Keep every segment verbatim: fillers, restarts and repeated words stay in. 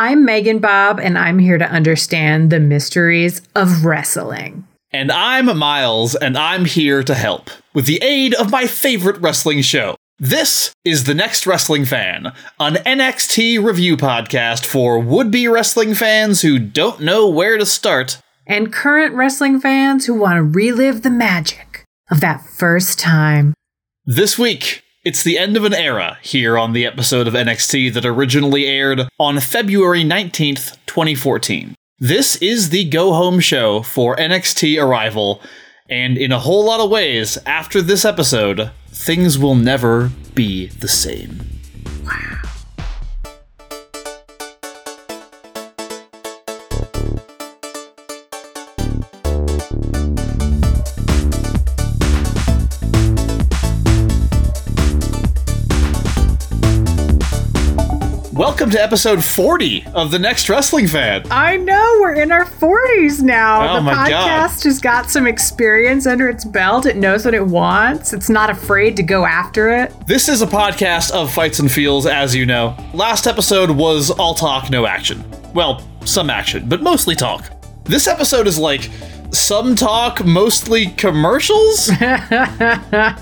I'm Megan Bob, and I'm here to understand the mysteries of wrestling. And I'm Miles, and I'm here to help with the aid of my favorite wrestling show. This is The Next Wrestling Fan, an N X T review podcast for would-be wrestling fans who don't know where to start, and current wrestling fans who want to relive the magic of that first time. This week, it's the end of an era here on the episode of N X T that originally aired on February nineteenth, twenty fourteen. This is the go-home show for N X T Arrival, and in a whole lot of ways, after this episode, things will never be the same. Wow. Welcome to episode forty of The Next Wrestling Fan. I know, we're in our forties now. Oh, the podcast God. has got some experience under its belt. It knows what it wants. It's not afraid to go after it. This is a podcast of fights and feels, as you know. Last episode was all talk, no action. Well, some action, but mostly talk. This episode is like some talk, mostly commercials? Arrival...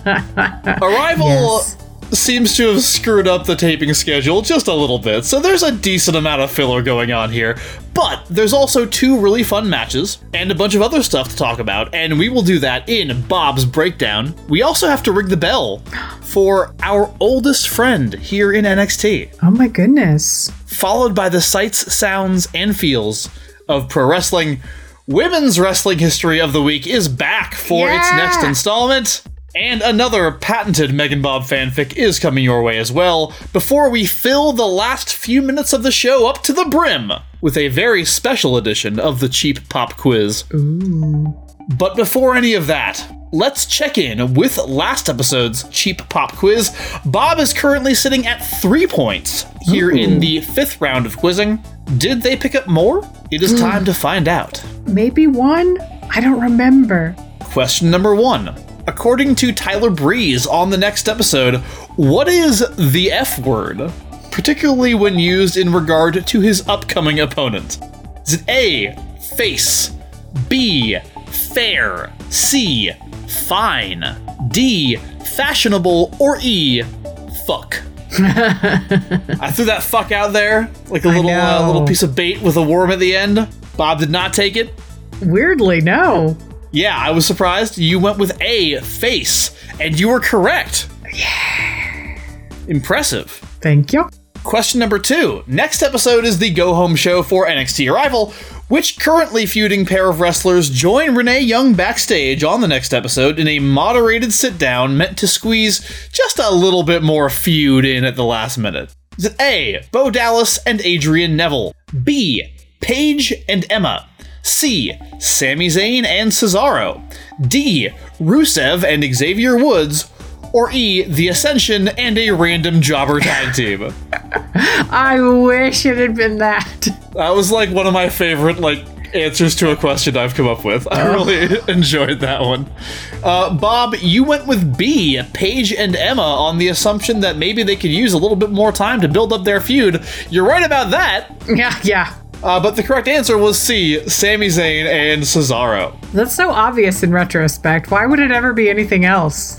Yes. Seems to have screwed up the taping schedule just a little bit, so there's a decent amount of filler going on here. But there's also two really fun matches, and a bunch of other stuff to talk about, and we will do that in Bob's Breakdown. We also have to ring the bell for our oldest friend here in N X T. Oh my goodness. Followed by the sights, sounds, and feels of pro wrestling. Women's Wrestling History of the Week is back for yeah! its next installment. And another patented Megan Bob fanfic is coming your way as well, before we fill the last few minutes of the show up to the brim with a very special edition of the Cheap Pop Quiz. Ooh. But before any of that, let's check in with last episode's Cheap Pop Quiz. Bob is currently sitting at three points here Ooh. in the fifth round of quizzing. Did they pick up more? It is time to find out. Maybe one? I don't remember. Question number one. According to Tyler Breeze on the next episode, what is the F word, particularly when used in regard to his upcoming opponent? Is it A, face, B, fair, C, fine, D, fashionable, or E, fuck? I threw that fuck out there, like a little uh, little piece of bait with a worm at the end. Bob did not take it. Weirdly, no. Yeah, I was surprised. You went with A, face, and you were correct. Yeah. Impressive. Thank you. Question number two. Next episode is the go-home show for N X T Arrival. Which currently feuding pair of wrestlers join Renee Young backstage on the next episode in a moderated sit-down meant to squeeze just a little bit more feud in at the last minute? Is it A, Bo Dallas and Adrian Neville? B, Paige and Emma? C, Sami Zayn and Cesaro? D, Rusev and Xavier Woods? Or E, The Ascension and a random jobber tag team? I wish it had been that. That was like one of my favorite like answers to a question I've come up with. I really enjoyed that one. Uh, Bob, you went with B, Paige and Emma, on the assumption that maybe they could use a little bit more time to build up their feud. You're right about that. Yeah, yeah. Uh, but the correct answer was C, Sami Zayn and Cesaro. That's so obvious in retrospect. Why would it ever be anything else?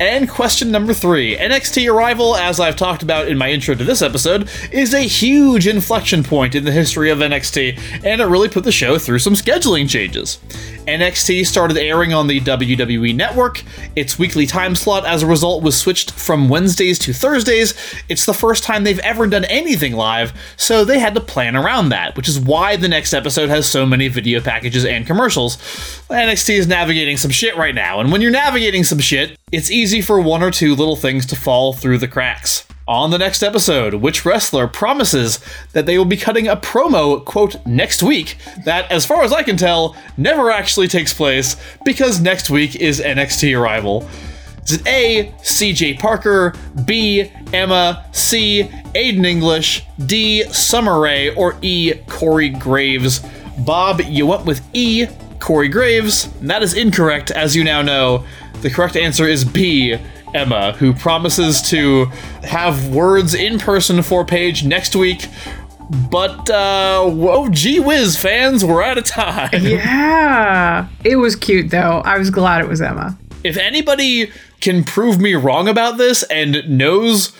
And question number three. N X T Arrival, as I've talked about in my intro to this episode, is a huge inflection point in the history of N X T, and it really put the show through some scheduling changes. N X T started airing on the W W E Network. Its weekly time slot, as a result, was switched from Wednesdays to Thursdays. It's the first time they've ever done anything live, so they had to plan around that, which is why the next episode has so many video packages and commercials. N X T is navigating some shit right now, and when you're navigating some shit, it's easy for one or two little things to fall through the cracks. On the next episode, which wrestler promises that they will be cutting a promo, quote, next week, that, as far as I can tell, never actually takes place, because next week is N X T Arrival? Is it A, C J Parker, B, Emma, C, Aiden English, D, Summer Rae, or E, Corey Graves? Bob, you went with E, Corey Graves, and that is incorrect, as you now know. The correct answer is B, Emma, who promises to have words in person for Paige next week. But, uh, whoa, gee whiz, fans, we're out of time. Yeah. It was cute, though. I was glad it was Emma. If anybody can prove me wrong about this and knows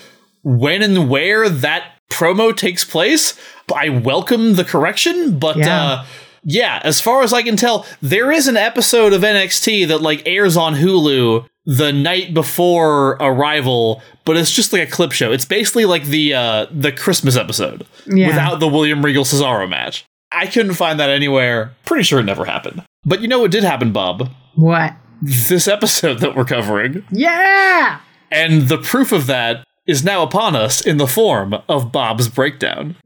when and where that promo takes place, I welcome the correction. But, yeah. uh, yeah, as far as I can tell, there is an episode of N X T that, like, airs on Hulu the night before Arrival, but it's just like a clip show. It's basically like the uh, the Christmas episode yeah. without the William Regal Cesaro match. I couldn't find that anywhere. Pretty sure it never happened. But you know what did happen, Bob? What? This episode that we're covering. Yeah! And the proof of that is now upon us in the form of Bob's breakdown.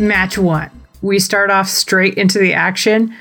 Match one. We start off straight into the action.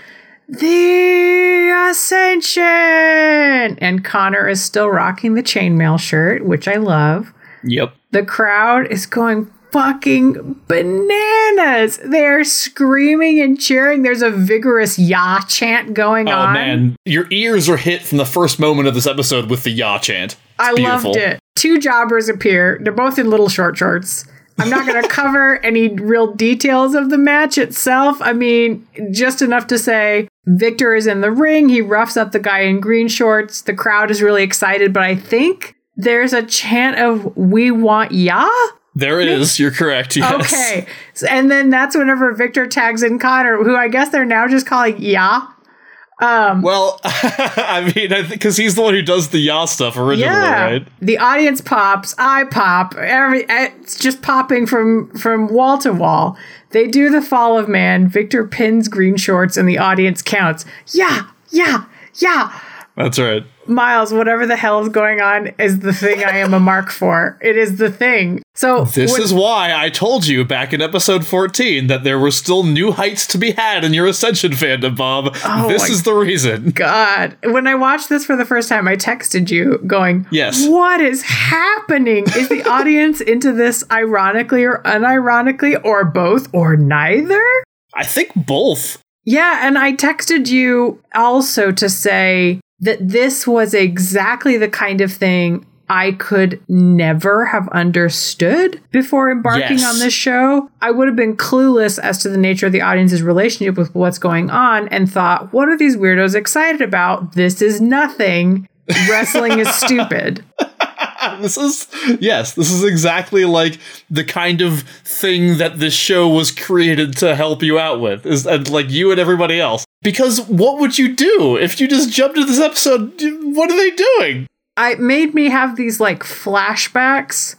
The Ascension! And Conor is still rocking the chainmail shirt, which I love. Yep. The crowd is going fucking bananas. They're screaming and cheering. There's a vigorous Yah chant going oh, on. Oh, man. Your ears are hit from the first moment of this episode with the Yah chant. It's I beautiful. loved it. Two jobbers appear. They're both in little short shorts. I'm not going to cover any real details of the match itself. I mean, just enough to say Victor is in the ring. He roughs up the guy in green shorts. The crowd is really excited, but I think there's a chant of "We want Yah." There is. You're correct. Yes. Okay. And then that's whenever Victor tags in Conor, who I guess they're now just calling Yah. Um, well, I mean, I think because he's the one who does the Yah stuff originally, yeah. right? The audience pops, I pop, every it's just popping from from wall to wall. They do the Fall of Man. Victor pins green shorts, and the audience counts. Yeah, yeah, yeah. That's right. Miles, whatever the hell is going on is the thing I am a mark for. It is the thing. So this when- is why I told you back in episode fourteen that there were still new heights to be had in your Ascension fandom, Bob. Oh, this is the reason. God. When I watched this for the first time, I texted you going, yes. What is happening? Is the audience into this ironically or unironically or both or neither? I think both. Yeah. And I texted you also to say that this was exactly the kind of thing I could never have understood before embarking yes. on this show. I would have been clueless as to the nature of the audience's relationship with what's going on and thought, what are these weirdos excited about? This is nothing. Wrestling is stupid. This is, yes, this is exactly like the kind of thing that this show was created to help you out with, is and like you and everybody else. Because what would you do if you just jumped to this episode? What are they doing? It made me have these like flashbacks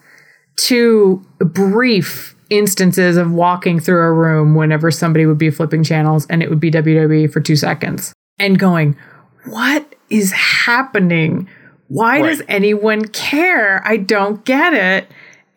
to brief instances of walking through a room whenever somebody would be flipping channels and it would be W W E for two seconds and going, what is happening? Why right. does anyone care? I don't get it.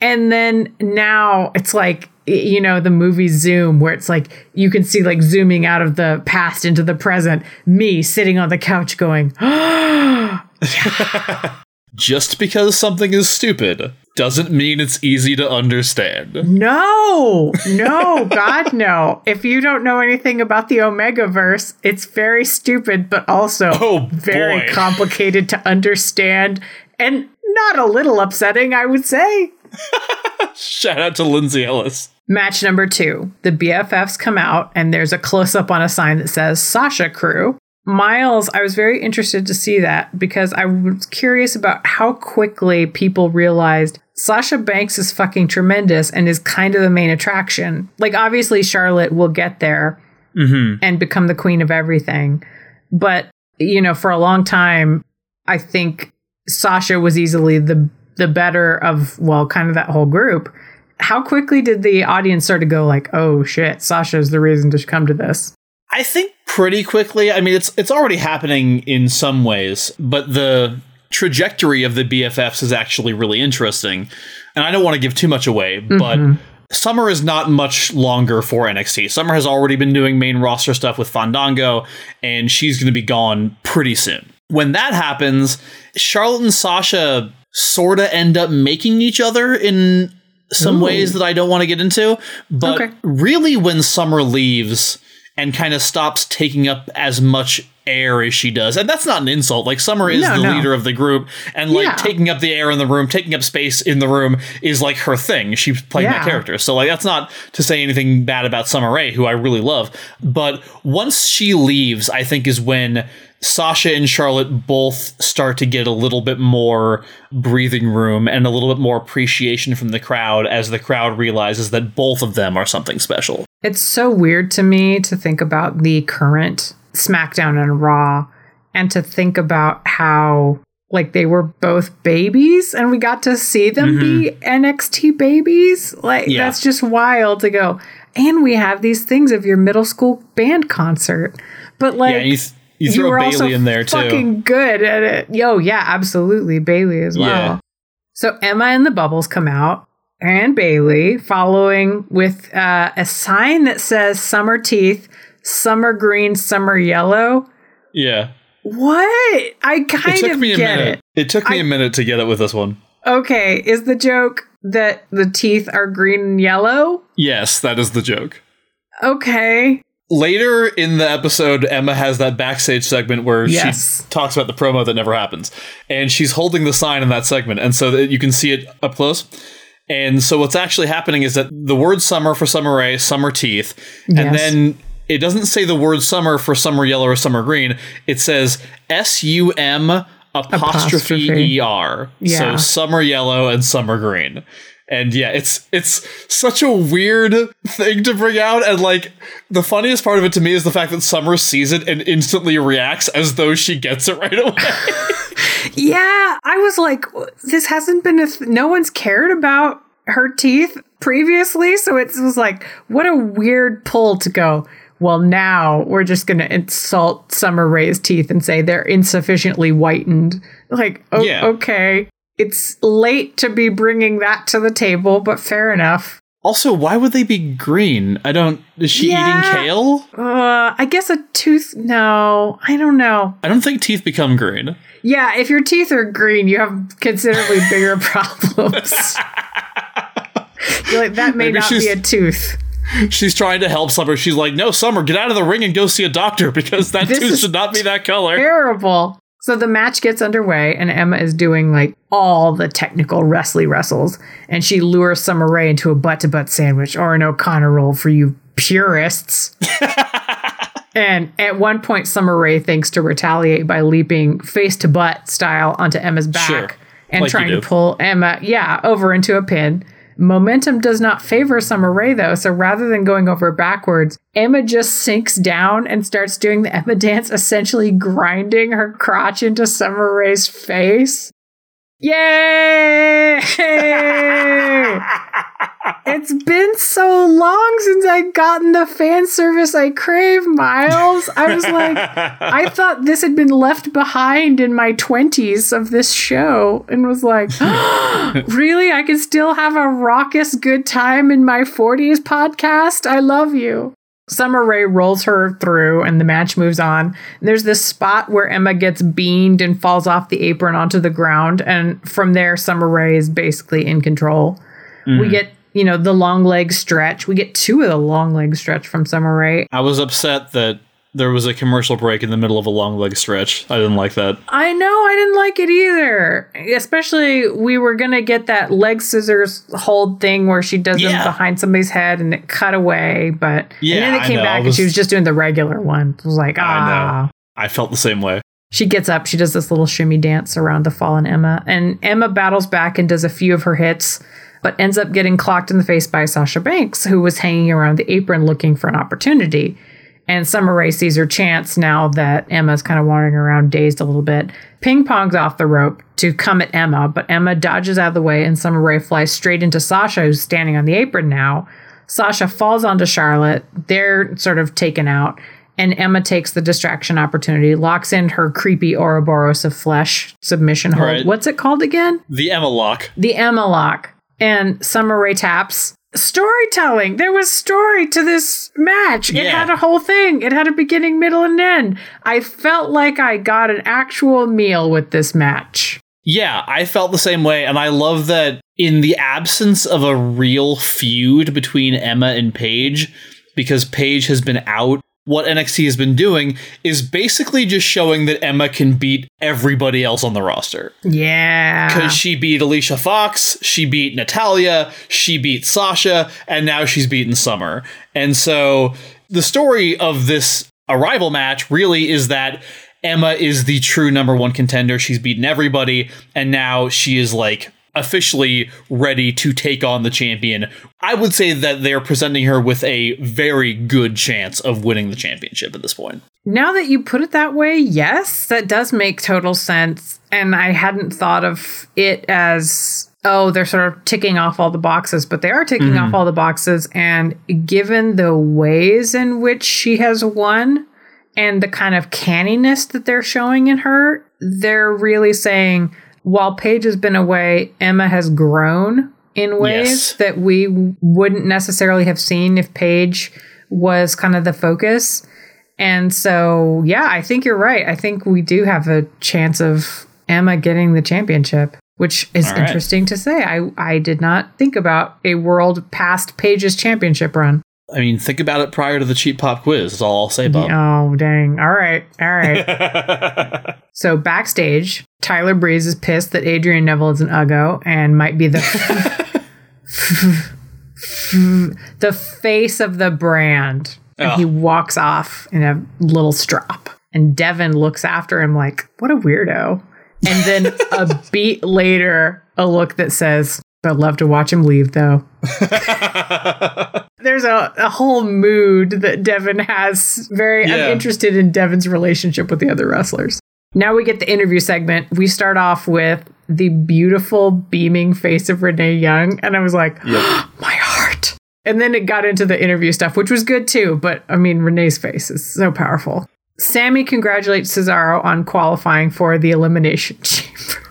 And then now it's like, you know, the movie Zoom, where it's like you can see like zooming out of the past into the present, me sitting on the couch going, oh, yeah. Just because something is stupid doesn't mean it's easy to understand. No, no, God, no. If you don't know anything about the Omegaverse, it's very stupid, but also oh, very boy. complicated to understand and not a little upsetting, I would say. Shout out to Lindsay Ellis. Match number two. The B F Fs come out and there's a close-up on a sign that says Sasha Crew. Miles, I was very interested to see that because I was curious about how quickly people realized Sasha Banks is fucking tremendous and is kind of the main attraction. Like, obviously, Charlotte will get there mm-hmm. and become the queen of everything. But, you know, for a long time, I think Sasha was easily the the better of, well, kind of that whole group. How quickly did the audience sort of go like, oh, shit, Sasha's the reason to come to this? I think pretty quickly. I mean, it's it's already happening in some ways, but the trajectory of the B F Fs is actually really interesting. And I don't want to give too much away, mm-hmm. but Summer is not much longer for N X T. Summer has already been doing main roster stuff with Fandango, and she's going to be gone pretty soon. When that happens, Charlotte and Sasha sort of end up making each other in some Ooh. ways that I don't want to get into. But okay. really, when Summer leaves, and kind of stops taking up as much air as she does. And that's not an insult. Like, Summer is no, the no. leader of the group, and like yeah. taking up the air in the room, taking up space in the room is like her thing. She's playing yeah. that character. So like, that's not to say anything bad about Summer Rae, who I really love. But once she leaves, I think is when Sasha and Charlotte both start to get a little bit more breathing room and a little bit more appreciation from the crowd, as the crowd realizes that both of them are something special. It's so weird to me to think about the current SmackDown and Raw, and to think about how, like, they were both babies and we got to see them mm-hmm. be N X T babies. Like, yeah. that's just wild to go. And we have these things of your middle school band concert. But, like, yeah, you, th- you, throw you were Bailey also in there, too. Fucking good at it. Yo, yeah, absolutely. Bailey as well. Yeah. So Emma and the Bubbles come out. And Bailey, following with uh, a sign that says summer teeth, summer green, summer yellow. Yeah. What? I kind of get it. It took me a minute to get it with this one. Okay. Is the joke that the teeth are green and yellow? Yes, that is the joke. Okay. Later in the episode, Emma has that backstage segment where yes. she talks about the promo that never happens. And she's holding the sign in that segment. And so that you can see it up close. And so what's actually happening is that the word summer for Summer Rae, summer teeth, yes. and then it doesn't say the word summer for summer yellow or summer green. It says S U M apostrophe, apostrophe. E R. Yeah. So summer yellow and summer green. And yeah, it's it's such a weird thing to bring out. And like, the funniest part of it to me is the fact that Summer sees it and instantly reacts as though she gets it right away. Yeah, I was like, this hasn't been a th- no one's cared about her teeth previously. So it was like, what a weird pull to go. Well, now we're just going to insult Summer Rae's teeth and say they're insufficiently whitened. Like, oh, yeah. OK. It's late to be bringing that to the table, but fair enough. Also, why would they be green? I don't... Is she yeah. eating kale? Uh, I guess a tooth... No, I don't know. I don't think teeth become green. Yeah, if your teeth are green, you have considerably bigger problems. You're like, that may Maybe not be a tooth. She's trying to help Summer. She's like, no, Summer, get out of the ring and go see a doctor, because that tooth should not be that color. Terrible. So the match gets underway, and Emma is doing, like, all the technical wrestly wrestles, and she lures Summer Rae into a butt-to-butt sandwich, or an O'Connor roll for you purists. And at one point, Summer Rae thinks to retaliate by leaping face-to-butt style onto Emma's back sure. and like trying to pull Emma, yeah, over into a pin. Momentum does not favor Summer Rae, though, so rather than going over backwards, Emma just sinks down and starts doing the Emma dance, essentially grinding her crotch into Summer Rae's face. Yay! It's been so long since I've gotten the fan service I crave, Miles. I was like, I thought this had been left behind in my twenties of this show, and was like, oh, really? I can still have a raucous good time in my forties podcast? I love you. Summer Rae rolls her through, and the match moves on. There's this spot where Emma gets beamed and falls off the apron onto the ground, and from there, Summer Rae is basically in control. Mm. We get, you know, the long leg stretch. We get two of the long leg stretch from Summer Rae. I was upset that there was a commercial break in the middle of a long leg stretch. I didn't like that. I know, I didn't like it either. Especially, we were going to get that leg scissors hold thing where she does yeah. them behind somebody's head and it cut away. But yeah, and then it came back was, and she was just doing the regular one. It was like, ah. I know. I felt the same way. She gets up. She does this little shimmy dance around the fallen Emma. And Emma battles back and does a few of her hits, but ends up getting clocked in the face by Sasha Banks, who was hanging around the apron looking for an opportunity. And Summer Rae sees her chance now that Emma's kind of wandering around dazed a little bit. Ping-pongs off the rope to come at Emma, but Emma dodges out of the way and Summer Rae flies straight into Sasha, who's standing on the apron now. Sasha falls onto Charlotte. They're sort of taken out. And Emma takes the distraction opportunity, locks in her creepy Ouroboros of flesh submission hold. Right. What's it called again? The Emma lock. The Emma lock. And Summer Rae taps. Storytelling. There was story to this match. Yeah. It had a whole thing. It had a beginning, middle, and end. I felt like I got an actual meal with this match. Yeah, I felt the same way. And I love that in the absence of a real feud between Emma and Paige, because Paige has been out what N X T has been doing is basically just showing that Emma can beat everybody else on the roster. Yeah. Because she beat Alicia Fox, she beat Natalia, she beat Sasha, and now she's beaten Summer. And so the story of this Arrival match really is that Emma is the true number one contender. She's beaten everybody, and now she is, like, officially ready to take on the champion. I would say that they're presenting her with a very good chance of winning the championship at this point. Now that you put it that way, yes, that does make total sense. And I hadn't thought of it as, oh, they're sort of ticking off all the boxes, but they are ticking mm-hmm. off all the boxes. And given the ways in which she has won and the kind of canniness that they're showing in her, they're really saying, while Paige has been away, Emma has grown in ways yes. that we wouldn't necessarily have seen if Paige was kind of the focus. And so, yeah, I think you're right. I think we do have a chance of Emma getting the championship, which is right. interesting to say. I, I did not think about a world past Paige's championship run. I mean, think about it prior to the cheap pop quiz. That's all I'll say, Bob. Oh, dang. All right. All right. So backstage, Tyler Breeze is pissed that Adrian Neville is an Uggo and might be the the face of the brand. And oh. he walks off in a little strop. And Devin looks after him like, what a weirdo. And then a beat later, a look that says, I'd love to watch him leave, though. There's a, a whole mood that Devin has. Very, yeah. I'm interested in Devin's relationship with the other wrestlers. Now we get the interview segment. We start off with the beautiful beaming face of Renee Young. And I was like, yep. oh, my heart. And then it got into the interview stuff, which was good, too. But I mean, Renee's face is so powerful. Sami congratulates Cesaro on qualifying for the Elimination Chamber.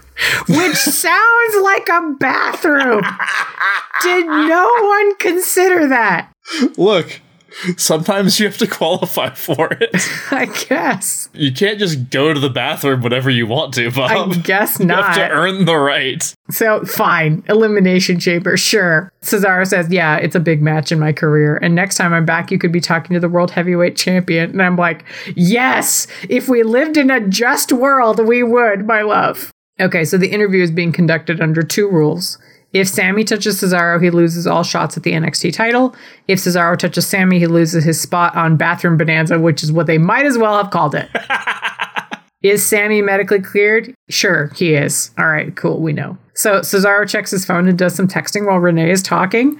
Which sounds like a bathroom. Did no one consider that? Look, sometimes you have to qualify for it. I guess. You can't just go to the bathroom whenever you want to, Bob. I guess not. You have to earn the right. So, fine. Elimination chamber, sure. Cesaro says, yeah, it's a big match in my career. And next time I'm back, you could be talking to the world heavyweight champion. And I'm like, yes, if we lived in a just world, we would, my love. Okay, so the interview is being conducted under two rules. If Sami touches Cesaro, he loses all shots at the N X T title. If Cesaro touches Sami, he loses his spot on Bathroom Bonanza, which is what they might as well have called it. Is Sami medically cleared? Sure, he is. All right, cool, we know. So Cesaro checks his phone and does some texting while Renee is talking.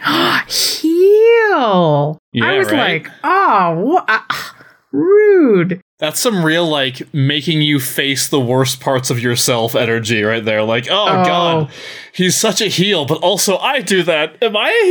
Heel! Yeah, I was right? like, oh, wh- rude. That's some real, like, making you face the worst parts of yourself energy right there. Like, oh, oh, God, he's such a heel, but also I do that. Am I a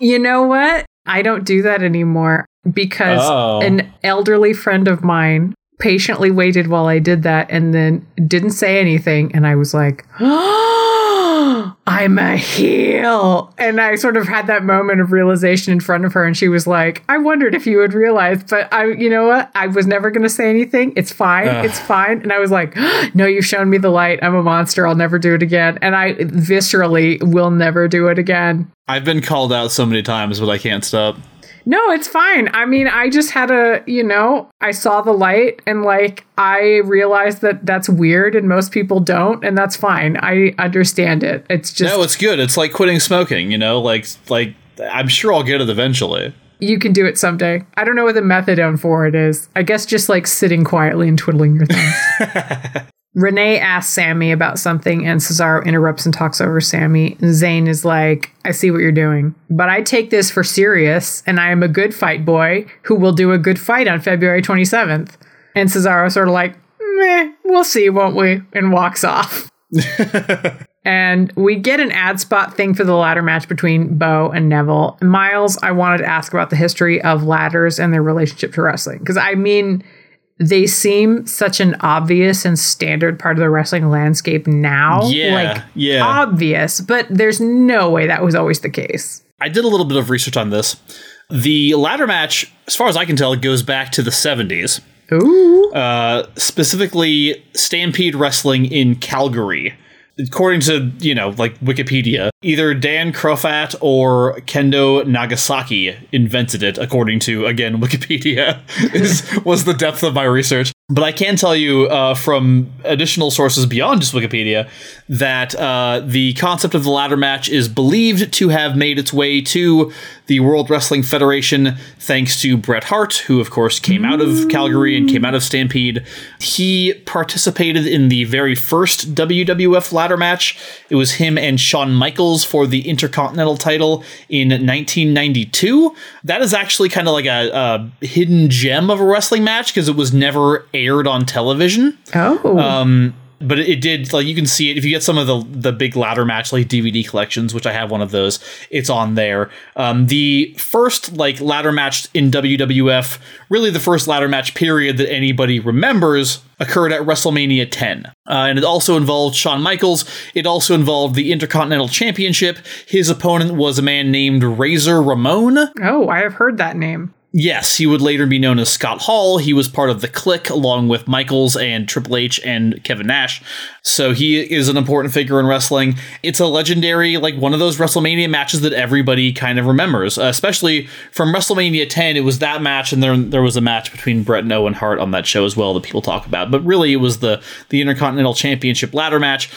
heel? You know what? I don't do that anymore because oh. an elderly friend of mine patiently waited while I did that and then didn't say anything. And I was like, oh, I'm a heel. And I sort of had that moment of realization in front of her. And she was like, I wondered if you would realize, but I, you know what? I was never going to say anything. It's fine. Ugh. It's fine. And I was like, oh, no, you've shown me the light. I'm a monster. I'll never do it again. And I viscerally will never do it again. I've been called out so many times, but I can't stop. No, it's fine. I mean, I just had a, you know, I saw the light and like, I realized that that's weird and most people don't. And that's fine. I understand it. It's just. No, it's good. It's like quitting smoking, you know, like, like I'm sure I'll get it eventually. You can do it someday. I don't know what the methadone for it is. I guess just like sitting quietly and twiddling your thumbs. Renee asks Sami about something and Cesaro interrupts and talks over Sami. Zayn is like, I see what you're doing, but I take this for serious and I am a good fight boy who will do a good fight on February twenty-seventh. And Cesaro sort of like, meh, we'll see, won't we? And walks off. And we get an ad spot thing for the ladder match between Bo and Neville. Miles, I wanted to ask about the history of ladders and their relationship to wrestling. Because I mean, they seem such an obvious and standard part of the wrestling landscape now. Yeah, like, yeah. Obvious, but there's no way that was always the case. I did a little bit of research on this. The ladder match, as far as I can tell, it goes back to the seventies. Ooh. Uh, specifically, Stampede Wrestling in Calgary. According to, you know, like Wikipedia, Either Dan Crofat or Kendo Nagasaki invented it, according to, again, Wikipedia, is, was the depth of my research. But I can tell you uh, from additional sources beyond just Wikipedia that uh, the concept of the ladder match is believed to have made its way to the World Wrestling Federation thanks to Bret Hart, who, of course, came out of Calgary and came out of Stampede. He participated in the very first W W F ladder match. It was him and Shawn Michaels for the Intercontinental title in nineteen ninety-two. That is actually kind of like a, a hidden gem of a wrestling match because it was never aired on television. Oh. Um, but it did, like, you can see it if you get some of the the big ladder match like D V D collections, which I have one of those. It's on there. Um, the first like ladder match in W W F, really the first ladder match period that anybody remembers, occurred at WrestleMania ten. Uh, and it also involved Shawn Michaels. It also involved the Intercontinental Championship. His opponent was a man named Razor Ramon. Oh, I have heard that name. Yes, he would later be known as Scott Hall. He was part of the Clique, along with Michaels and Triple H and Kevin Nash. So he is an important figure in wrestling. It's a legendary, like, one of those WrestleMania matches that everybody kind of remembers, uh, especially from WrestleMania ten. It was that match, and there there was a match between Bret and Owen Hart on that show as well that people talk about. But really, it was the the Intercontinental Championship ladder match.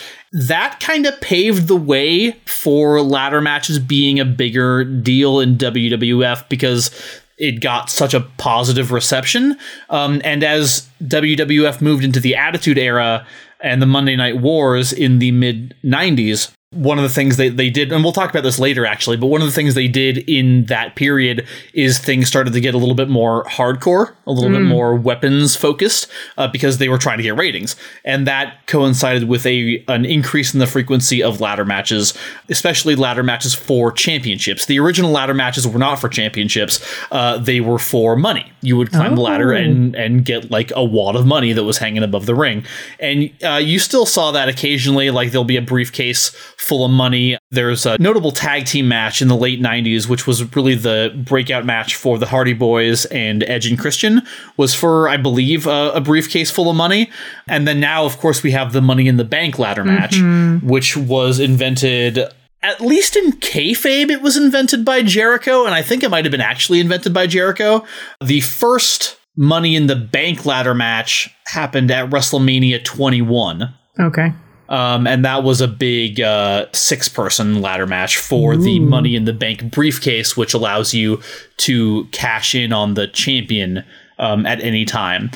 That kind of paved the way for ladder matches being a bigger deal in W W F because it got such a positive reception. Um, and as W W F moved into the Attitude Era and the Monday Night Wars in the mid nineties, one of the things they, they did, and we'll talk about this later, actually, but one of the things they did in that period is things started to get a little bit more hardcore, a little mm. bit more weapons focused, uh, because they were trying to get ratings. And that coincided with a an increase in the frequency of ladder matches, especially ladder matches for championships. The original ladder matches were not for championships. Uh, they were for money. You would climb oh. the ladder and, and get like a wad of money that was hanging above the ring. And uh, you still saw that occasionally, like there'll be a briefcase full of money. There's a notable tag team match in the late nineties, which was really the breakout match for the Hardy Boys and Edge and Christian, was for, I believe, a, a briefcase full of money. And then now, of course, we have the Money in the Bank ladder match, mm-hmm. which was invented, at least in kayfabe, it was invented by Jericho. And I think it might have been actually invented by Jericho. The first Money in the Bank ladder match happened at WrestleMania twenty-one. Okay. Um, and that was a big uh, six-person ladder match for Ooh. the Money in the Bank briefcase, which allows you to cash in on the champion um, at any time.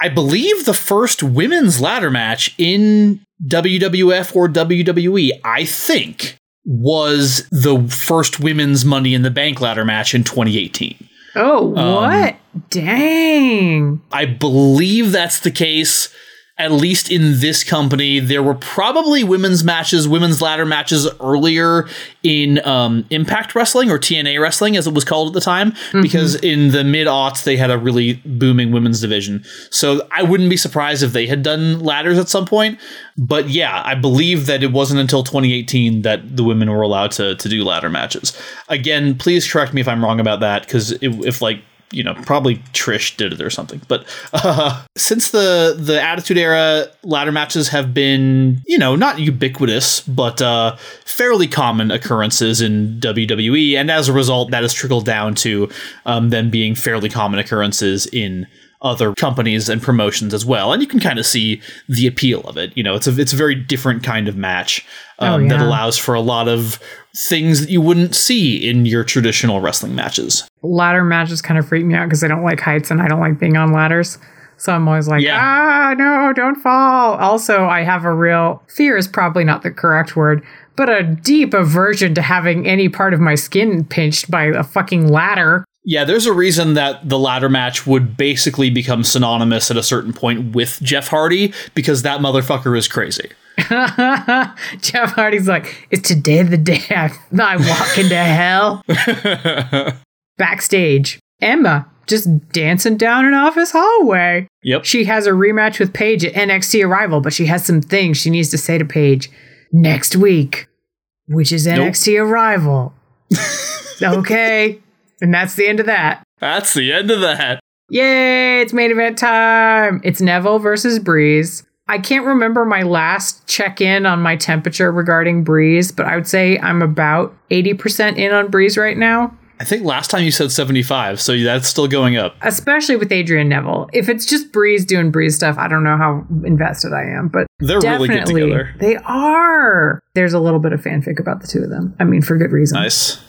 I believe the first women's ladder match in W W F or W W E, I think, was the first women's Money in the Bank ladder match in twenty eighteen. Oh, what? Um, Dang. I believe that's the case. At least in this company, there were probably women's matches, women's ladder matches earlier in um, Impact Wrestling or T N A Wrestling, as it was called at the time, mm-hmm. because in the mid-aughts, they had a really booming women's division. So I wouldn't be surprised if they had done ladders at some point. But yeah, I believe that it wasn't until twenty eighteen that the women were allowed to, to do ladder matches. Again, please correct me if I'm wrong about that, because if like, you know, probably Trish did it or something. But uh, since the, the Attitude Era, ladder matches have been, you know, not ubiquitous, but uh, fairly common occurrences in W W E. And as a result, that has trickled down to um, them being fairly common occurrences in other companies and promotions as well. And you can kind of see the appeal of it. You know, it's a, it's a very different kind of match um, oh, yeah. that allows for a lot of things that you wouldn't see in your traditional wrestling matches. Ladder matches kind of freak me out because I don't like heights and I don't like being on ladders. So I'm always like, yeah. ah, no, don't fall. Also, I have a real fear is probably not the correct word, but a deep aversion to having any part of my skin pinched by a fucking ladder. Yeah, there's a reason that the ladder match would basically become synonymous at a certain point with Jeff Hardy, because that motherfucker is crazy. Jeff Hardy's like, is today the day I, I walk into hell? Backstage, Emma just dancing down an office hallway. Yep. She has a rematch with Paige at N X T Arrival, but she has some things she needs to say to Paige next week, which is N X T nope. Arrival. Okay. And that's the end of that. That's the end of that. Yay, it's main event time. It's Neville versus Breeze. I can't remember my last check-in on my temperature regarding Breeze, but I would say I'm about eighty percent in on Breeze right now. I think last time you said seventy-five, so that's still going up. Especially with Adrian Neville. If it's just Breeze doing Breeze stuff, I don't know how invested I am, but they're really good together. They are. There's a little bit of fanfic about the two of them. I mean, for good reason. Nice.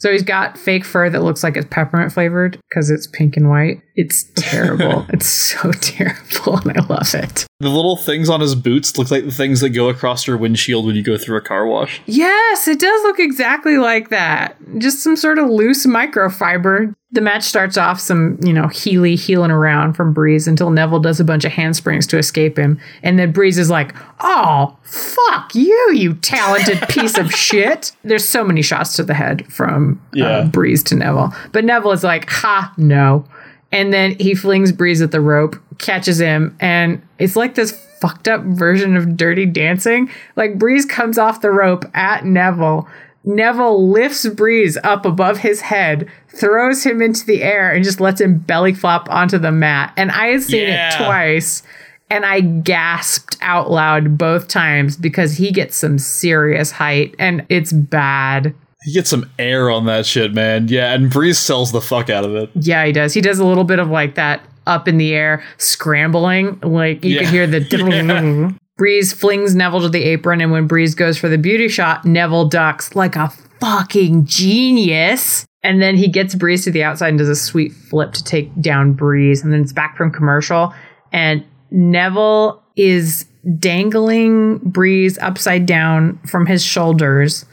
So he's got fake fur that looks like it's peppermint flavored because it's pink and white. It's terrible. It's so terrible, and I love it. The little things on his boots look like the things that go across your windshield when you go through a car wash. Yes, it does look exactly like that. Just some sort of loose microfiber. The match starts off some, you know, Healy heeling around from Breeze until Neville does a bunch of handsprings to escape him. And then Breeze is like, oh, fuck you, you talented piece of shit. There's so many shots to the head from yeah. uh, Breeze to Neville. But Neville is like, ha, no. And then he flings Breeze at the rope, catches him, and it's like this fucked up version of Dirty Dancing. Like, Breeze comes off the rope at Neville. Neville lifts Breeze up above his head, throws him into the air, and just lets him belly flop onto the mat. And I had seen yeah. it twice, and I gasped out loud both times because he gets some serious height, and it's bad. He gets some air on that shit, man. Yeah, and Breeze sells the fuck out of it. Yeah, he does. He does a little bit of like that up in the air scrambling. Like you yeah. can hear the... yeah. Breeze flings Neville to the apron, and when Breeze goes for the beauty shot, Neville ducks like a fucking genius. And then he gets Breeze to the outside and does a sweet flip to take down Breeze. And then it's back from commercial, and Neville is dangling Breeze upside down from his shoulders,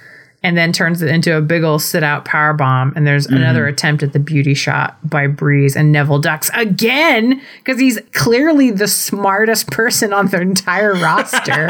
and then turns it into a big old sit-out powerbomb. And there's mm-hmm. another attempt at the beauty shot by Breeze, and Neville ducks again because he's clearly the smartest person on their entire roster.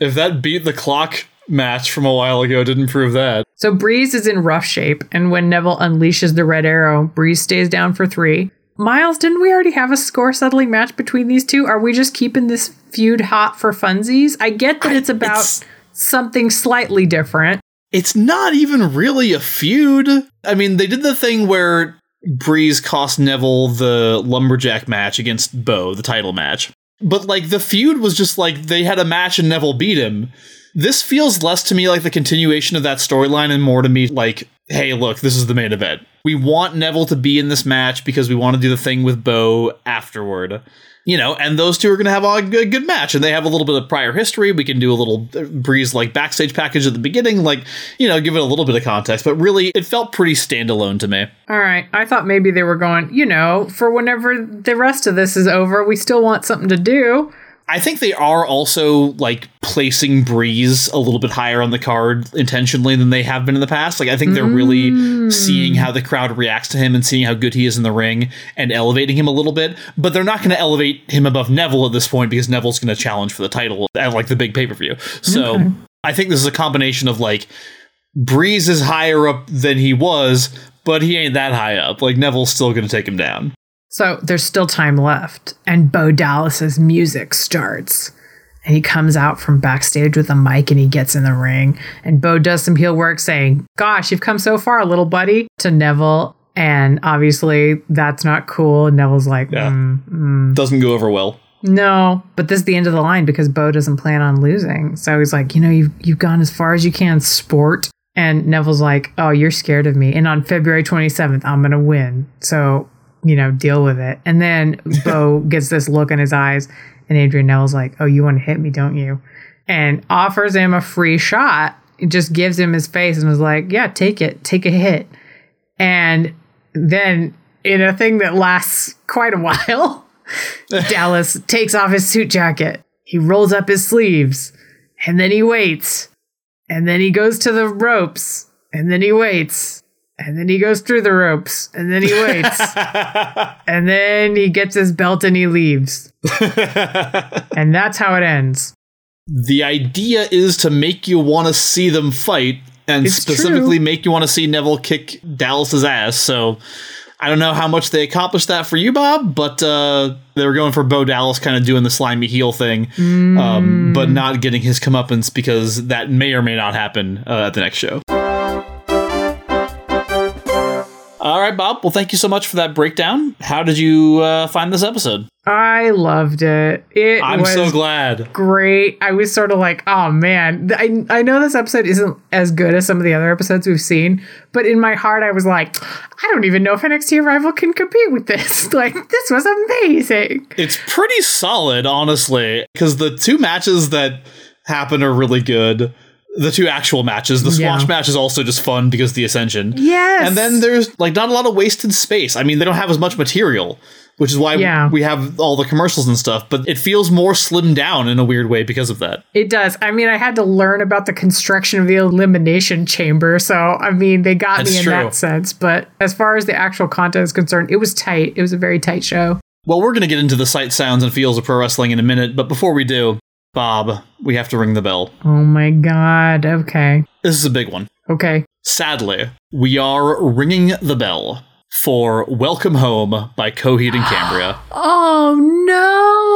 If that beat the clock match from a while ago didn't prove that. So Breeze is in rough shape, and when Neville unleashes the red arrow, Breeze stays down for three. Miles, didn't we already have a score-settling match between these two? Are we just keeping this feud hot for funsies? I get that it's about it's... something slightly different. It's not even really a feud. I mean, they did the thing where Breeze cost Neville the lumberjack match against Bo, the title match. But, like, the feud was just, like, they had a match and Neville beat him. This feels less to me like the continuation of that storyline and more to me like, hey, look, this is the main event. We want Neville to be in this match because we want to do the thing with Bo afterward. You know, and those two are going to have a good, good match, and they have a little bit of prior history. We can do a little Breeze, like, backstage package at the beginning, like, you know, give it a little bit of context. But really, it felt pretty standalone to me. All right. I thought maybe they were going, you know, for whenever the rest of this is over, we still want something to do. I think they are also, like, placing Breeze a little bit higher on the card intentionally than they have been in the past. Like, I think they're mm. really seeing how the crowd reacts to him and seeing how good he is in the ring and elevating him a little bit. But they're not going to elevate him above Neville at this point because Neville's going to challenge for the title at, like, the big pay-per-view. So okay. I think this is a combination of, like, Breeze is higher up than he was, but he ain't that high up. Like, Neville's still going to take him down. So there's still time left, and Bo Dallas's music starts, and he comes out from backstage with a mic, and he gets in the ring, and Bo does some heel work saying, gosh, you've come so far, little buddy, to Neville. And obviously that's not cool. And Neville's like, yeah. mm, mm. Doesn't go over well. No, but this is the end of the line because Bo doesn't plan on losing. So he's like, you know, you've, you've gone as far as you can, sport. And Neville's like, oh, you're scared of me. And on February twenty-seventh, I'm going to win. So... you know, deal with it. And then Bo gets this look in his eyes, and Adrian Neville's like, oh, you want to hit me, don't you? And offers him a free shot. It just gives him his face and was like, yeah, take it, take a hit. And then in a thing that lasts quite a while, Dallas takes off his suit jacket. He rolls up his sleeves, and then he waits, and then he goes to the ropes, and then he waits. And then he goes through the ropes, and then he waits, and then he gets his belt and he leaves. And that's how it ends. The idea is to make you want to see them fight, and it's specifically true. Make you want to see Neville kick Dallas's ass. So I don't know how much they accomplished that for you, Bob, but uh, they were going for Bo Dallas kind of doing the slimy heel thing, mm. um, but not getting his comeuppance because that may or may not happen uh, at the next show. All right, Bob. Well, thank you so much for that breakdown. How did you uh, find this episode? I loved it. It I'm was so glad. Great. I was sort of like, oh, man, I, I know this episode isn't as good as some of the other episodes we've seen, but in my heart, I was like, I don't even know if N X T Arrival can compete with this. Like, this was amazing. It's pretty solid, honestly, because the two matches that happen are really good. The two actual matches. The squash yeah. match is also just fun because the Ascension. Yes. And then there's like not a lot of wasted space. I mean, they don't have as much material, which is why yeah. we have all the commercials and stuff, but it feels more slimmed down in a weird way because of that. It does. I mean, I had to learn about the construction of the elimination chamber. So, I mean, they got That's me in true. that sense. But as far as the actual content is concerned, it was tight. It was a very tight show. Well, we're going to get into the sights, sounds, and feels of pro wrestling in a minute. But before we do, Bob, we have to ring the bell. Oh my god, okay. This is a big one. Okay. Sadly, we are ringing the bell for Welcome Home by Coheed and Cambria. Oh no!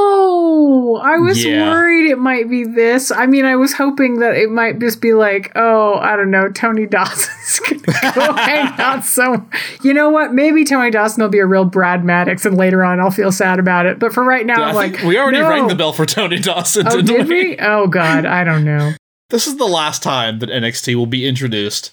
I was yeah. worried it might be this. I mean, I was hoping that it might just be like, oh, I don't know, Tony Dawson's gonna go hang out somewhere. You know what? Maybe Tony Dawson will be a real Brad Maddox, and later on I'll feel sad about it. But for right now, I I'm like, we already no. rang the bell for Tony Dawson, oh, didn't did we? we? Oh god, I don't know. This is the last time that N X T will be introduced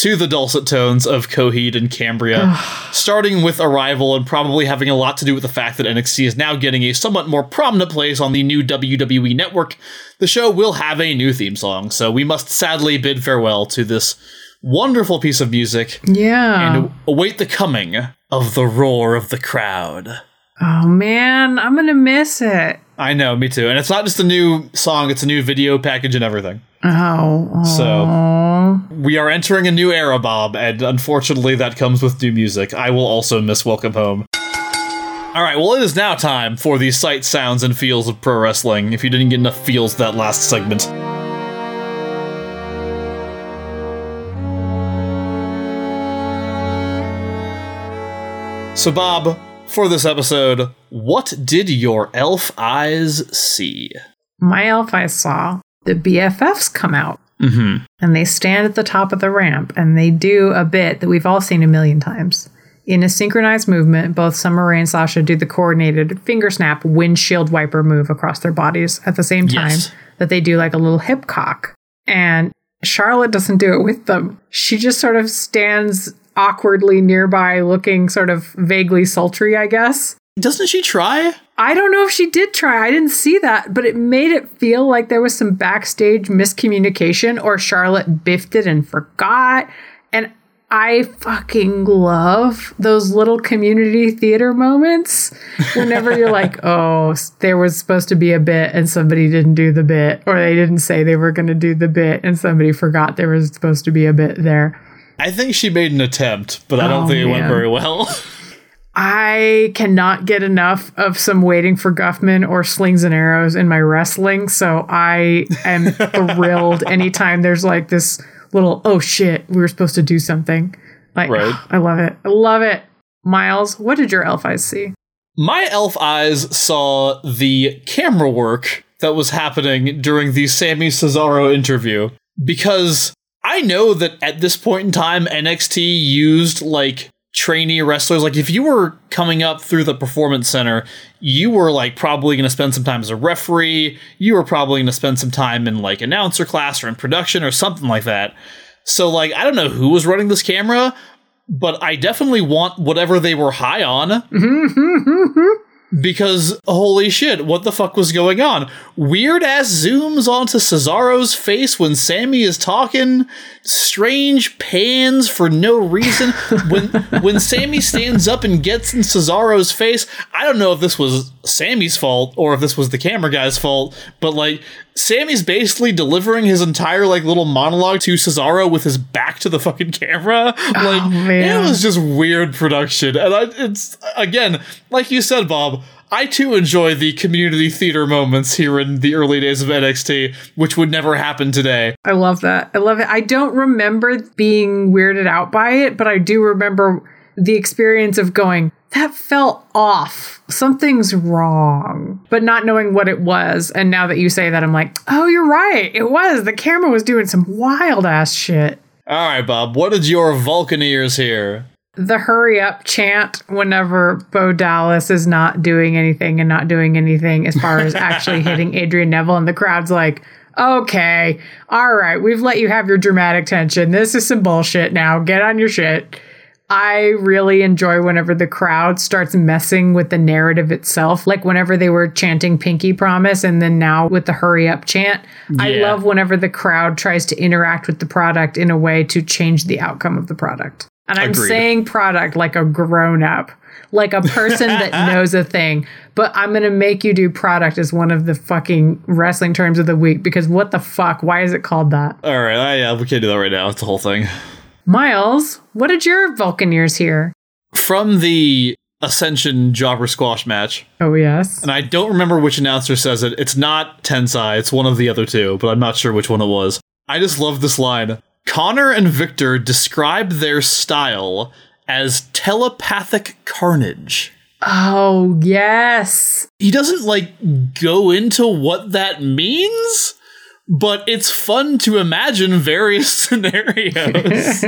to the dulcet tones of Coheed and Cambria, starting with Arrival and probably having a lot to do with the fact that N X T is now getting a somewhat more prominent place on the new W W E network. The show will have a new theme song, so we must sadly bid farewell to this wonderful piece of music. Yeah. And await the coming of the roar of the crowd. Oh, man, I'm going to miss it. I know, me too. And it's not just a new song, it's a new video package and everything. Oh. Aww. So we are entering a new era, Bob, and unfortunately that comes with new music. I will also miss Welcome Home. All right, well, it is now time for the sights, sounds, and feels of pro wrestling. If you didn't get enough feels that last segment. So, Bob, for this episode, what did your elf eyes see? My elf eyes saw the B F Fs come out. Mm-hmm. And they stand at the top of the ramp, and they do a bit that we've all seen a million times. In a synchronized movement, both Summer Rae and Sasha do the coordinated finger snap windshield wiper move across their bodies at the same time yes. that they do like a little hip cock. And Charlotte doesn't do it with them. She just sort of stands awkwardly nearby, looking sort of vaguely sultry, I guess. Doesn't she try? I don't know if she did try. I didn't see that, but it made it feel like there was some backstage miscommunication, or Charlotte biffed it and forgot. And I fucking love those little community theater moments whenever you're like, oh, there was supposed to be a bit and somebody didn't do the bit, or they didn't say they were going to do the bit and somebody forgot there was supposed to be a bit there. I think she made an attempt, but I don't oh, think it man. went very well. I cannot get enough of some waiting for Guffman or slings and arrows in my wrestling, so I am thrilled anytime there's like this little, oh shit, we were supposed to do something. Like, right. I love it. I love it. Miles, what did your elf eyes see? My elf eyes saw the camera work that was happening during the Sami Cesaro interview, because I know that at this point in time, N X T used, like, trainee wrestlers. Like, if you were coming up through the Performance Center, you were, like, probably going to spend some time as a referee. You were probably going to spend some time in, like, announcer class or in production or something like that. So, like, I don't know who was running this camera, but I definitely want whatever they were high on. Because, holy shit, what the fuck was going on? Weird-ass zooms onto Cesaro's face when Sami is talking. Strange pans for no reason. when when Sami stands up and gets in Cesaro's face, I don't know if this was Sami's fault or if this was the camera guy's fault, but, like, Sami's basically delivering his entire, like, little monologue to Cesaro with his back to the fucking camera. Like, oh, man. It was just weird production. And I, it's, again, like you said, Bob, I too enjoy the community theater moments here in the early days of N X T, which would never happen today. I love that. I love it. I don't remember being weirded out by it, but I do remember the experience of going, that felt off. Something's wrong. But not knowing what it was. And now that you say that, I'm like, oh, you're right. It was. The camera was doing some wild ass shit. All right, Bob. What did your Vulcaneers hear? the hurry up chant whenever Bo Dallas is not doing anything and not doing anything as far as actually hitting Adrian Neville, and the crowd's like, okay, all right, we've let you have your dramatic tension. This is some bullshit now. Get on your shit. I really enjoy whenever the crowd starts messing with the narrative itself. Like whenever they were chanting Pinky Promise and then now with the hurry up chant. Yeah. I love whenever the crowd tries to interact with the product in a way to change the outcome of the product. And I'm Agreed. saying product like a grown up, like a person that knows a thing. But I'm going to make you do product as one of the fucking wrestling terms of the week, because what the fuck? Why is it called that? All right. I, yeah, we can't do that right now. It's the whole thing. Miles, what did your Vulcaneers hear? From the Ascension Jobber Squash match. Oh, yes. And I don't remember which announcer says it. It's not Tensai. It's one of the other two, but I'm not sure which one it was. I just love this line. Conor and Victor describe their style as telepathic carnage. Oh, yes. He doesn't, like, go into what that means, but it's fun to imagine various scenarios.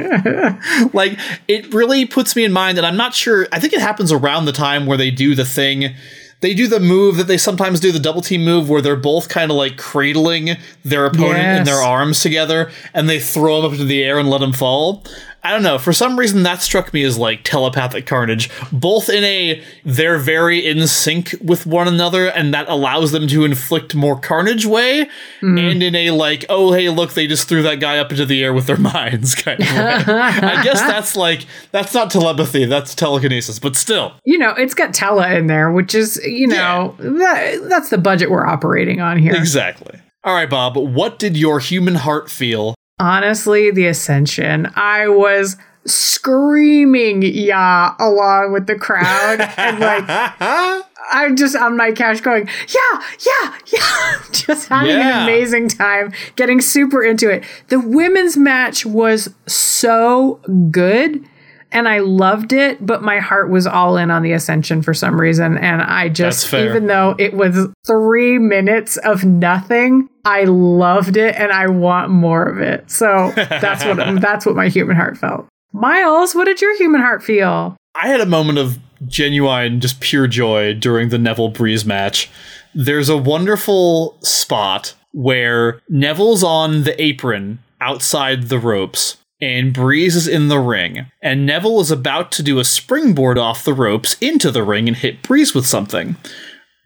Like, it really puts me in mind, and I'm not sure, I think it happens around the time where they do the thing, they do the move that they sometimes do, the double team move, where they're both kind of like cradling their opponent yes. in their arms together, and they throw him up into the air and let him fall. I don't know, for some reason that struck me as like telepathic carnage, both in a they're very in sync with one another and that allows them to inflict more carnage way, mm. and in a like, oh hey look, they just threw that guy up into the air with their minds kind of way. I guess that's like, that's not telepathy, that's telekinesis, but still. You know, it's got tele in there, which is, you know, yeah. that, that's the budget we're operating on here. Exactly. All right, Bob, what did your human heart feel? Honestly, the Ascension. I was screaming yeah along with the crowd and like I'm just on my couch going, yeah, yeah, yeah. Just having yeah. an amazing time, getting super into it. The women's match was so good and I loved it, but my heart was all in on the Ascension for some reason. And I just, even though it was three minutes of nothing, I loved it and I want more of it. So that's what that's what my human heart felt. Miles, what did your human heart feel? I had a moment of genuine, just pure joy during the Neville Breeze match. There's a wonderful spot where Neville's on the apron outside the ropes and Breeze is in the ring, and Neville is about to do a springboard off the ropes into the ring and hit Breeze with something.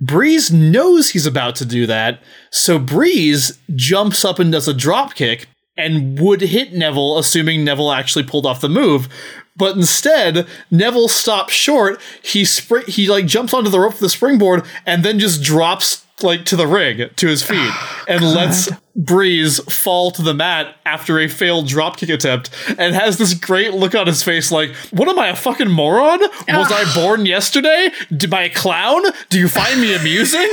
Breeze knows he's about to do that, so Breeze jumps up and does a drop kick and would hit Neville, assuming Neville actually pulled off the move. But instead, Neville stops short. He spr- he like jumps onto the rope for the springboard and then just drops like to the ring to his feet oh, and God. lets Breeze fall to the mat after a failed dropkick attempt, and has this great look on his face like, what am I, a fucking moron? Was Ugh. I born yesterday? Am I a clown? Do you find me amusing?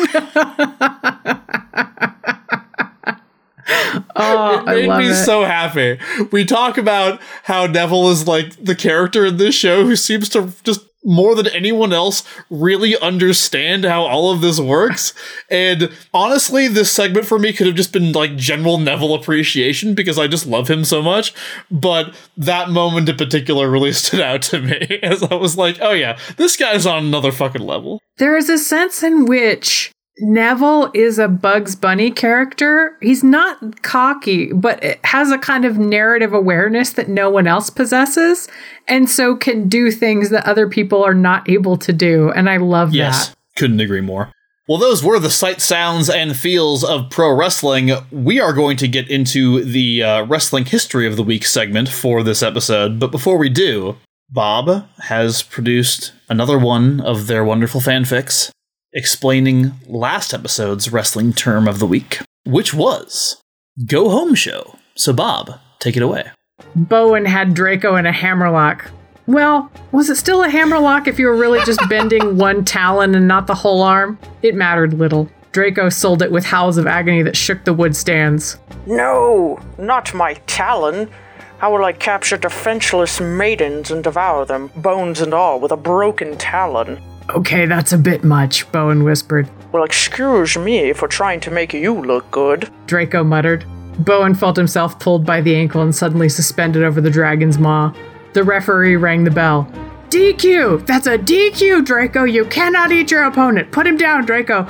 Oh, it made I love me it. so happy. We talk about how Neville is like the character in this show who seems to just more than anyone else really understand how all of this works. And honestly, this segment for me could have just been like general Neville appreciation because I just love him so much. But that moment in particular really stood out to me as I was like, oh yeah, this guy's on another fucking level. There is a sense in which Neville is a Bugs Bunny character. He's not cocky, but it has a kind of narrative awareness that no one else possesses, and so can do things that other people are not able to do. And I love yes, that. Yes, couldn't agree more. Well, those were the sights, sounds, and feels of pro wrestling. We are going to get into the uh, wrestling history of the week segment for this episode. But before we do, Bob has produced another one of their wonderful fanfics, explaining last episode's wrestling term of the week, which was go home show. So Bob, take it away. Bowen had Draco in a hammerlock. Well, was it still a hammerlock if you were really just bending one talon and not the whole arm? It mattered little. Draco sold it with howls of agony that shook the wood stands. No, not my talon. How will I capture defenseless maidens and devour them, bones and all, with a broken talon? Okay, that's a bit much, Bowen whispered. Well, excuse me for trying to make you look good, Draco muttered. Bowen felt himself pulled by the ankle and suddenly suspended over the dragon's maw. The referee rang the bell. D Q! That's a D Q, Draco! You cannot eat your opponent! Put him down, Draco!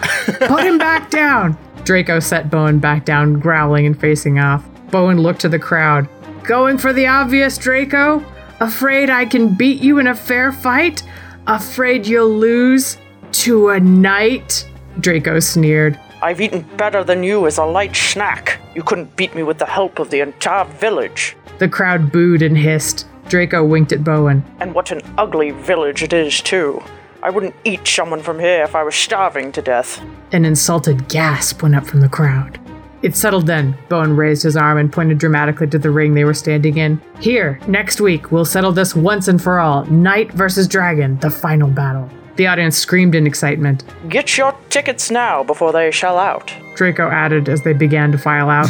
Put him back down! Draco set Bowen back down, growling and facing off. Bowen looked to the crowd. Going for the obvious, Draco? Afraid I can beat you in a fair fight? Afraid you'll lose to a knight? Draco sneered. I've eaten better than you as a light snack. You couldn't beat me with the help of the entire village. The crowd booed and hissed. Draco winked at Bowen. And what an ugly village it is, too. I wouldn't eat someone from here if I was starving to death. An insulted gasp went up from the crowd. It's settled then. Bowen raised his arm and pointed dramatically to the ring they were standing in. Here, next week, we'll settle this once and for all. Knight versus Dragon, the final battle. The audience screamed in excitement. Get your tickets now before they shell out, Draco added as they began to file out.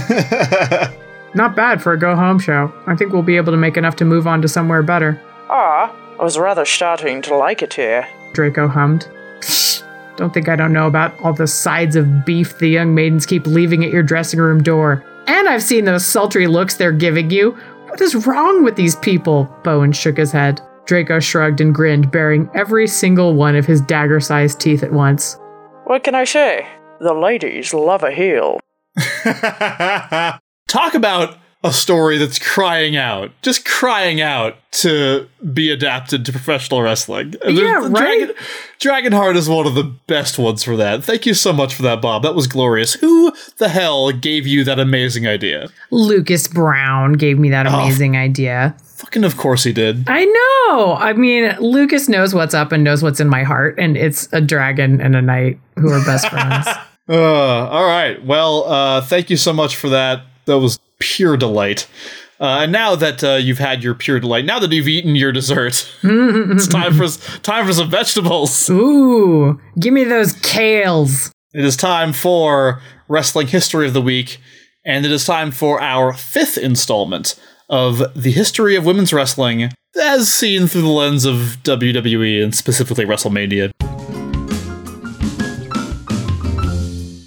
Not bad for a go-home show. I think we'll be able to make enough to move on to somewhere better. Ah, I was rather starting to like it here, Draco hummed. Don't think I don't know about all the sides of beef the young maidens keep leaving at your dressing room door. And I've seen those sultry looks they're giving you. What is wrong with these people? Bowen shook his head. Draco shrugged and grinned, baring every single one of his dagger-sized teeth at once. What can I say? The ladies love a heel. Talk about a story that's crying out, just crying out to be adapted to professional wrestling. Yeah, Dragon, right? Dragonheart is one of the best ones for that. Thank you so much for that, Bob. That was glorious. Who the hell gave you that amazing idea? Lucas Brown gave me that amazing oh. idea. Fucking of course he did. I know. I mean, Lucas knows what's up and knows what's in my heart, and it's a dragon and a knight who are best friends. Uh, all right. Well, uh, thank you so much for that. That was pure delight. Uh, and now that uh, you've had your pure delight, now that you've eaten your dessert, it's time for time for some vegetables. Ooh, give me those kales. It is time for Wrestling History of the Week, and it is time for our fifth installment of the history of women's wrestling as seen through the lens of W W E and specifically WrestleMania.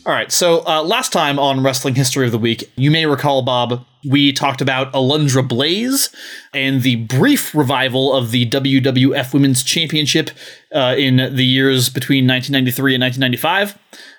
All right, so uh, last time on Wrestling History of the Week, you may recall, Bob, we talked about Alundra Blayze and the brief revival of the W W F Women's Championship uh, in the years between nineteen ninety-three and nineteen ninety-five.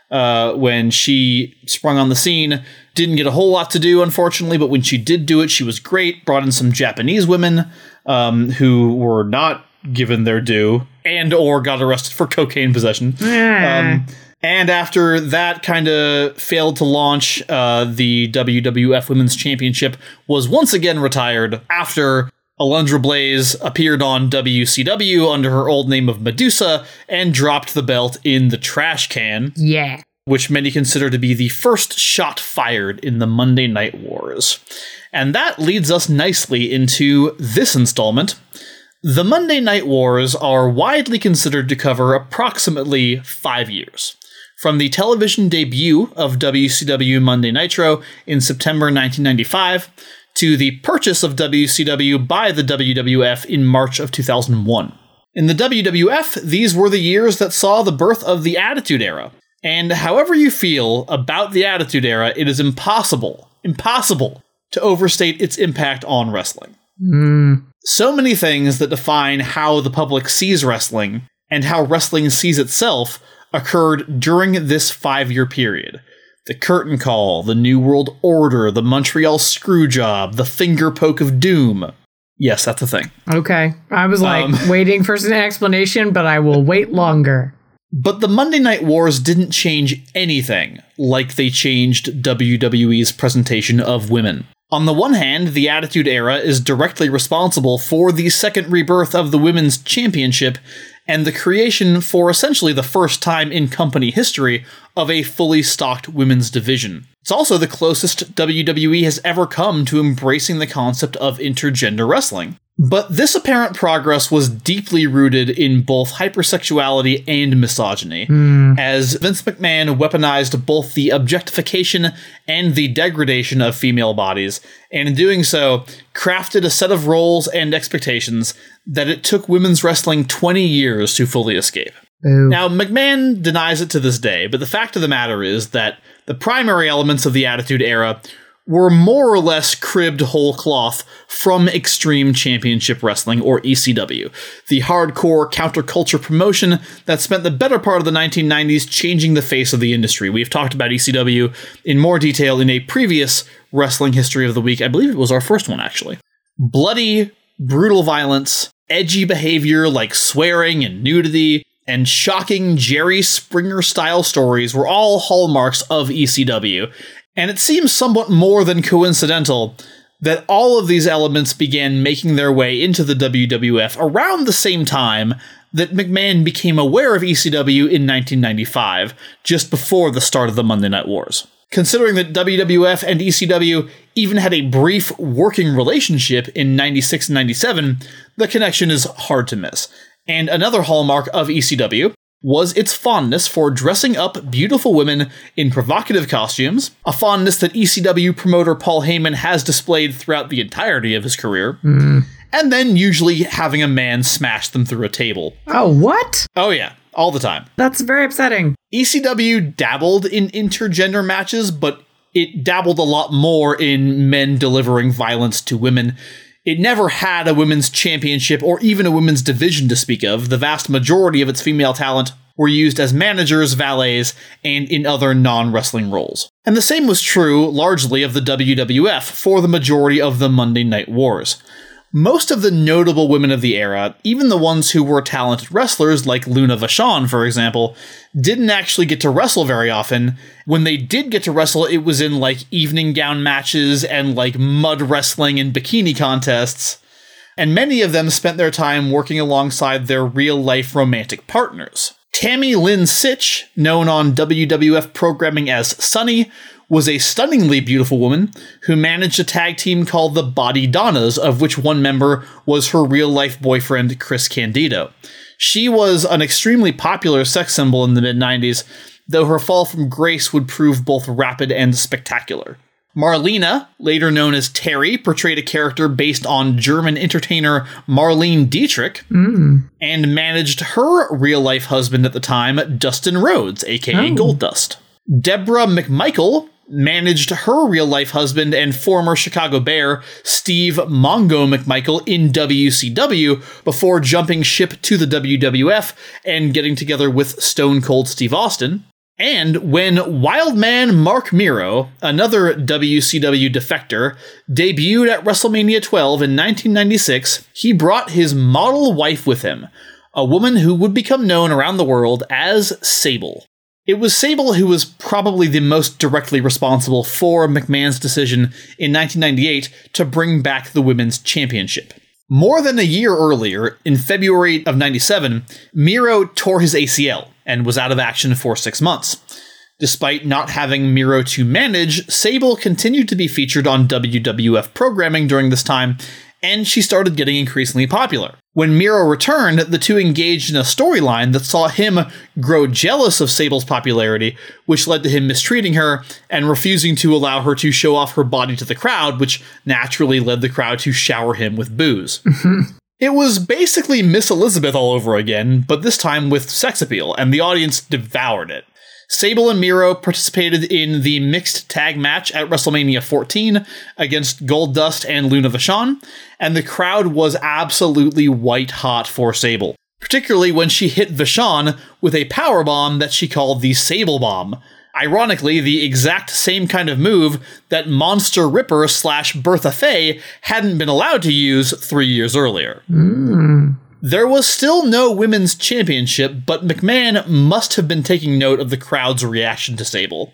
Uh, when she sprung on the scene, didn't get a whole lot to do, unfortunately, but when she did do it, she was great, brought in some Japanese women um, who were not given their due and or got arrested for cocaine possession. Yeah. Um, and after that kind of failed to launch, uh, the W W F Women's Championship was once again retired after Alundra Blayze appeared on W C W under her old name of Medusa and dropped the belt in the trash can. Yeah. Which many consider to be the first shot fired in the Monday Night Wars. And that leads us nicely into this installment. The Monday Night Wars are widely considered to cover approximately five years. From the television debut of W C W Monday Nitro in September nineteen ninety-five, to the purchase of W C W by the W W F in March of two thousand one. In the W W F, these were the years that saw the birth of the Attitude Era. And however you feel about the Attitude Era, it is impossible, impossible to overstate its impact on wrestling. Mm. So many things that define how the public sees wrestling and how wrestling sees itself occurred during this five-year period. The curtain call, the New World Order, the Montreal Screwjob, the finger poke of doom. Yes, that's a thing. Okay. I was like um, waiting for an explanation, but I will wait longer. But the Monday Night Wars didn't change anything like they changed W W E's presentation of women. On the one hand, the Attitude Era is directly responsible for the second rebirth of the Women's Championship and the creation for essentially the first time in company history of a fully stocked women's division. It's also the closest W W E has ever come to embracing the concept of intergender wrestling. But this apparent progress was deeply rooted in both hypersexuality and misogyny, mm. as Vince McMahon weaponized both the objectification and the degradation of female bodies, and in doing so, crafted a set of roles and expectations that it took women's wrestling twenty years to fully escape. Ooh. Now, McMahon denies it to this day, but the fact of the matter is that the primary elements of the Attitude Era were more or less cribbed whole cloth from Extreme Championship Wrestling, or E C W, the hardcore counterculture promotion that spent the better part of the nineteen nineties changing the face of the industry. We've talked about E C W in more detail in a previous Wrestling History of the Week. I believe it was our first one, actually. Bloody, brutal violence, edgy behavior like swearing and nudity, and shocking Jerry Springer-style stories were all hallmarks of E C W. And it seems somewhat more than coincidental that all of these elements began making their way into the W W F around the same time that McMahon became aware of E C W in nineteen ninety-five, just before the start of the Monday Night Wars. Considering that W W F and E C W even had a brief working relationship in ninety-six and ninety-seven, the connection is hard to miss. And another hallmark of E C W was its fondness for dressing up beautiful women in provocative costumes, a fondness that E C W promoter Paul Heyman has displayed throughout the entirety of his career, mm. and then usually having a man smash them through a table. Oh, what? Oh, yeah. All the time. That's very upsetting. E C W dabbled in intergender matches, but it dabbled a lot more in men delivering violence to women. It never had a women's championship or even a women's division to speak of. The vast majority of its female talent were used as managers, valets, and in other non-wrestling roles. And the same was true, largely, of the W W F for the majority of the Monday Night Wars. Most of the notable women of the era, even the ones who were talented wrestlers like Luna Vachon, for example, didn't actually get to wrestle very often. When they did get to wrestle, it was in like evening gown matches and like mud wrestling and bikini contests. And many of them spent their time working alongside their real-life romantic partners. Tammy Lynn Sitch, known on W W F programming as Sunny, was a stunningly beautiful woman who managed a tag team called the Body Donnas, of which one member was her real-life boyfriend, Chris Candido. She was an extremely popular sex symbol in the mid-nineties, though her fall from grace would prove both rapid and spectacular. Marlena, later known as Terry, portrayed a character based on German entertainer Marlene Dietrich, mm. and managed her real-life husband at the time, Dustin Rhodes, aka oh. Goldust. Deborah McMichael managed her real-life husband and former Chicago Bear, Steve Mongo McMichael, in W C W before jumping ship to the W W F and getting together with Stone Cold Steve Austin. And when Wildman Marc Mero, another W C W defector, debuted at WrestleMania twelve in nineteen ninety-six, he brought his model wife with him, a woman who would become known around the world as Sable. It was Sable who was probably the most directly responsible for McMahon's decision in nineteen ninety-eight to bring back the Women's Championship. More than a year earlier, in February of ninety-seven, Mero tore his A C L and was out of action for six months. Despite not having Mero to manage, Sable continued to be featured on W W F programming during this time, and she started getting increasingly popular. When Mero returned, the two engaged in a storyline that saw him grow jealous of Sable's popularity, which led to him mistreating her and refusing to allow her to show off her body to the crowd, which naturally led the crowd to shower him with booze. Mm-hmm. It was basically Miss Elizabeth all over again, but this time with sex appeal, and the audience devoured it. Sable and Mero participated in the mixed tag match at WrestleMania fourteen against Goldust and Luna Vachon, and the crowd was absolutely white hot for Sable, particularly when she hit Vachon with a powerbomb that she called the Sable Bomb. Ironically, the exact same kind of move that Monster Ripper slash Bertha Faye hadn't been allowed to use three years earlier. Mm. There was still no women's championship, but McMahon must have been taking note of the crowd's reaction to Sable.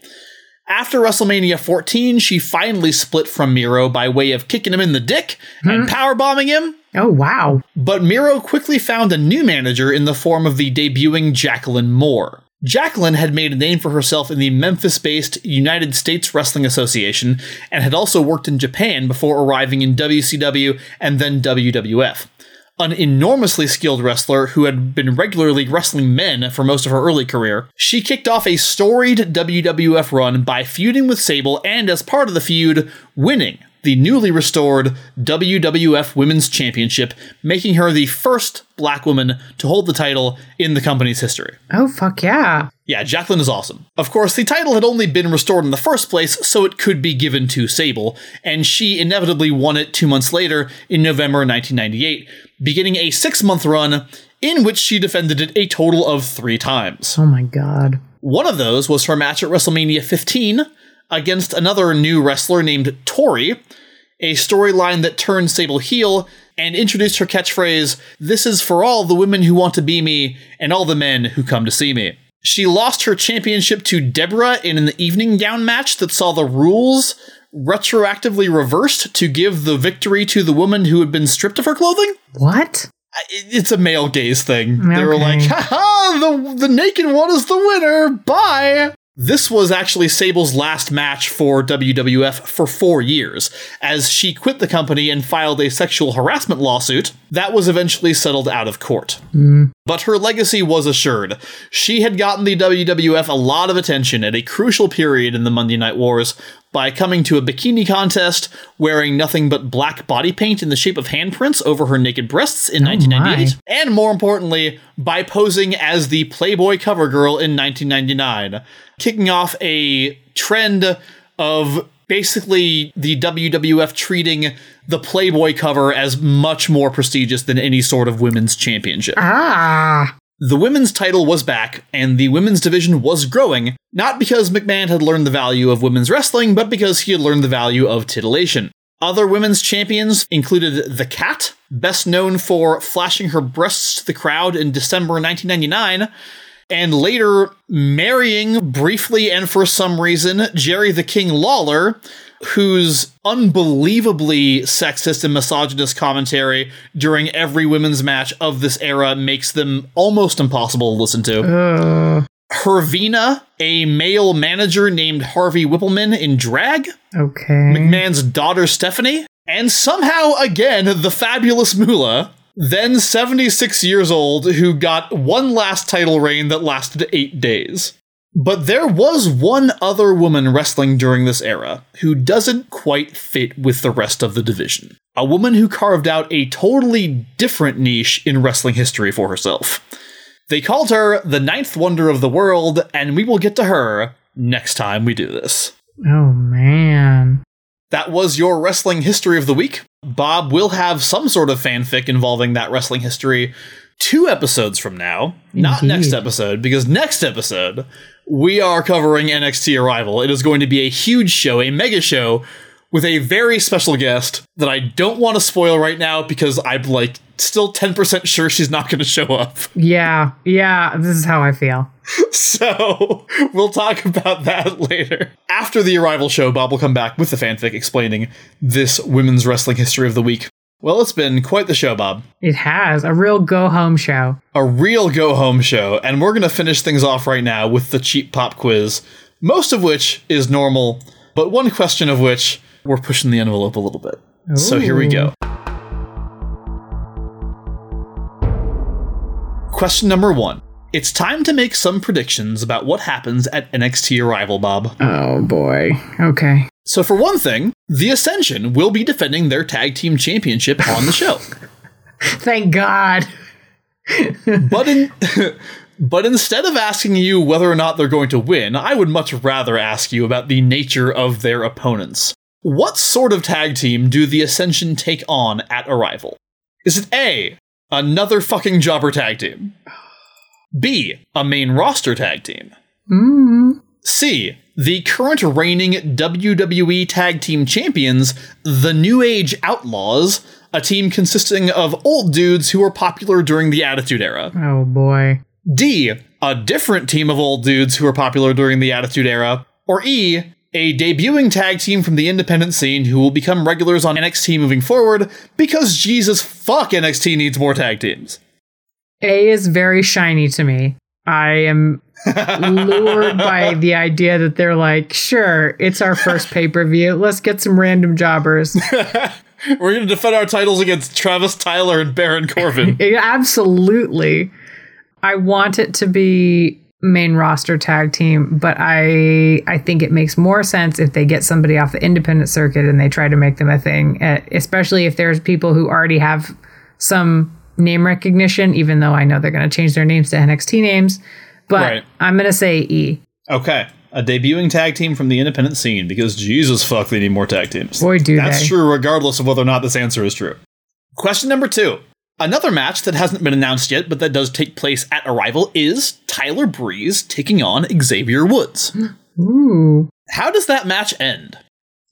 After WrestleMania fourteen, she finally split from Mero by way of kicking him in the dick hmm. and powerbombing him. Oh, wow. But Mero quickly found a new manager in the form of the debuting Jacqueline Moore. Jacqueline had made a name for herself in the Memphis-based United States Wrestling Association and had also worked in Japan before arriving in W C W and then W W F. An enormously skilled wrestler who had been regularly wrestling men for most of her early career, she kicked off a storied W W F run by feuding with Sable and, as part of the feud, winning the newly restored W W F Women's Championship, making her the first black woman to hold the title in the company's history. Oh, fuck yeah. Yeah, Jacqueline is awesome. Of course, the title had only been restored in the first place, so it could be given to Sable, and she inevitably won it two months later in November nineteen ninety-eight, beginning a six-month run in which she defended it a total of three times. Oh my god. One of those was her match at WrestleMania fifteen against another new wrestler named Tori, a storyline that turned Sable heel and introduced her catchphrase, "This is for all the women who want to be me and all the men who come to see me." She lost her championship to Deborah in an evening gown match that saw the rules retroactively reversed to give the victory to the woman who had been stripped of her clothing? What? It's a male gaze thing. Okay. They were like, ha ha, the, the naked one is the winner, bye! This was actually Sable's last match for W W F for four years, as she quit the company and filed a sexual harassment lawsuit that was eventually settled out of court. Mm. But her legacy was assured. She had gotten the W W F a lot of attention at a crucial period in the Monday Night Wars by coming to a bikini contest wearing nothing but black body paint in the shape of handprints over her naked breasts in oh nineteen ninety-eight, my. And more importantly, by posing as the Playboy cover girl in nineteen ninety-nine. Kicking off a trend of basically the W W F treating the Playboy cover as much more prestigious than any sort of women's championship. Ah. The women's title was back, and the women's division was growing, not because McMahon had learned the value of women's wrestling, but because he had learned the value of titillation. Other women's champions included The Cat, best known for flashing her breasts to the crowd in December nineteen ninety-nine, and later marrying, briefly and for some reason, Jerry the King Lawler, whose unbelievably sexist and misogynist commentary during every women's match of this era makes them almost impossible to listen to. Uh. Hervina, a male manager named Harvey Whippleman in drag. Okay. McMahon's daughter Stephanie. And somehow, again, the fabulous Moolah. Then seventy-six years old, who got one last title reign that lasted eight days. But there was one other woman wrestling during this era who doesn't quite fit with the rest of the division. A woman who carved out a totally different niche in wrestling history for herself. They called her the Ninth Wonder of the World, and we will get to her next time we do this. Oh, man. That was your Wrestling History of the Week. Bob will have some sort of fanfic involving that wrestling history two episodes from now. Indeed. Not next episode, because next episode, we are covering N X T Arrival. It is going to be a huge show, a mega show, with a very special guest that I don't want to spoil right now because I'm like still ten percent sure she's not going to show up. Yeah, yeah, this is how I feel. So we'll talk about that later. After the Arrival show, Bob will come back with the fanfic explaining this women's wrestling history of the week. Well, it's been quite the show, Bob. It has. A real go-home show. A real go-home show. And we're going to finish things off right now with the cheap pop quiz, most of which is normal, but one question of which we're pushing the envelope a little bit. Ooh. So here we go. Question number one. It's time to make some predictions about what happens at N X T Arrival, Bob. Oh, boy. Okay. So for one thing, The Ascension will be defending their tag team championship on the show. Thank God. But in... But instead of asking you whether or not they're going to win, I would much rather ask you about the nature of their opponents. What sort of tag team do The Ascension take on at Arrival? Is it A, another fucking jobber tag team? B, a main roster tag team. Mm-hmm. C, the current reigning W W E tag team champions, the New Age Outlaws, a team consisting of old dudes who were popular during the Attitude Era. Oh boy. D, a different team of old dudes who were popular during the Attitude Era. Or E, a debuting tag team from the independent scene who will become regulars on N X T moving forward because Jesus fuck, N X T needs more tag teams. A is very shiny to me. I am lured by the idea that they're like, sure, it's our first pay-per-view. Let's get some random jobbers. We're going to defend our titles against Travis Tyler and Baron Corbin. Absolutely. I want it to be main roster tag team, but I I think it makes more sense if they get somebody off the independent circuit and they try to make them a thing, especially if there's people who already have some name recognition, even though I know they're going to change their names to N X T names. But right. I'm going to say E. Okay. A debuting tag team from the independent scene, because Jesus fuck, they need more tag teams. Boy, do That's they. True regardless of whether or not this answer is true. Question number two. Another match that hasn't been announced yet, but that does take place at Arrival, is Tyler Breeze taking on Xavier Woods. Ooh. How does that match end?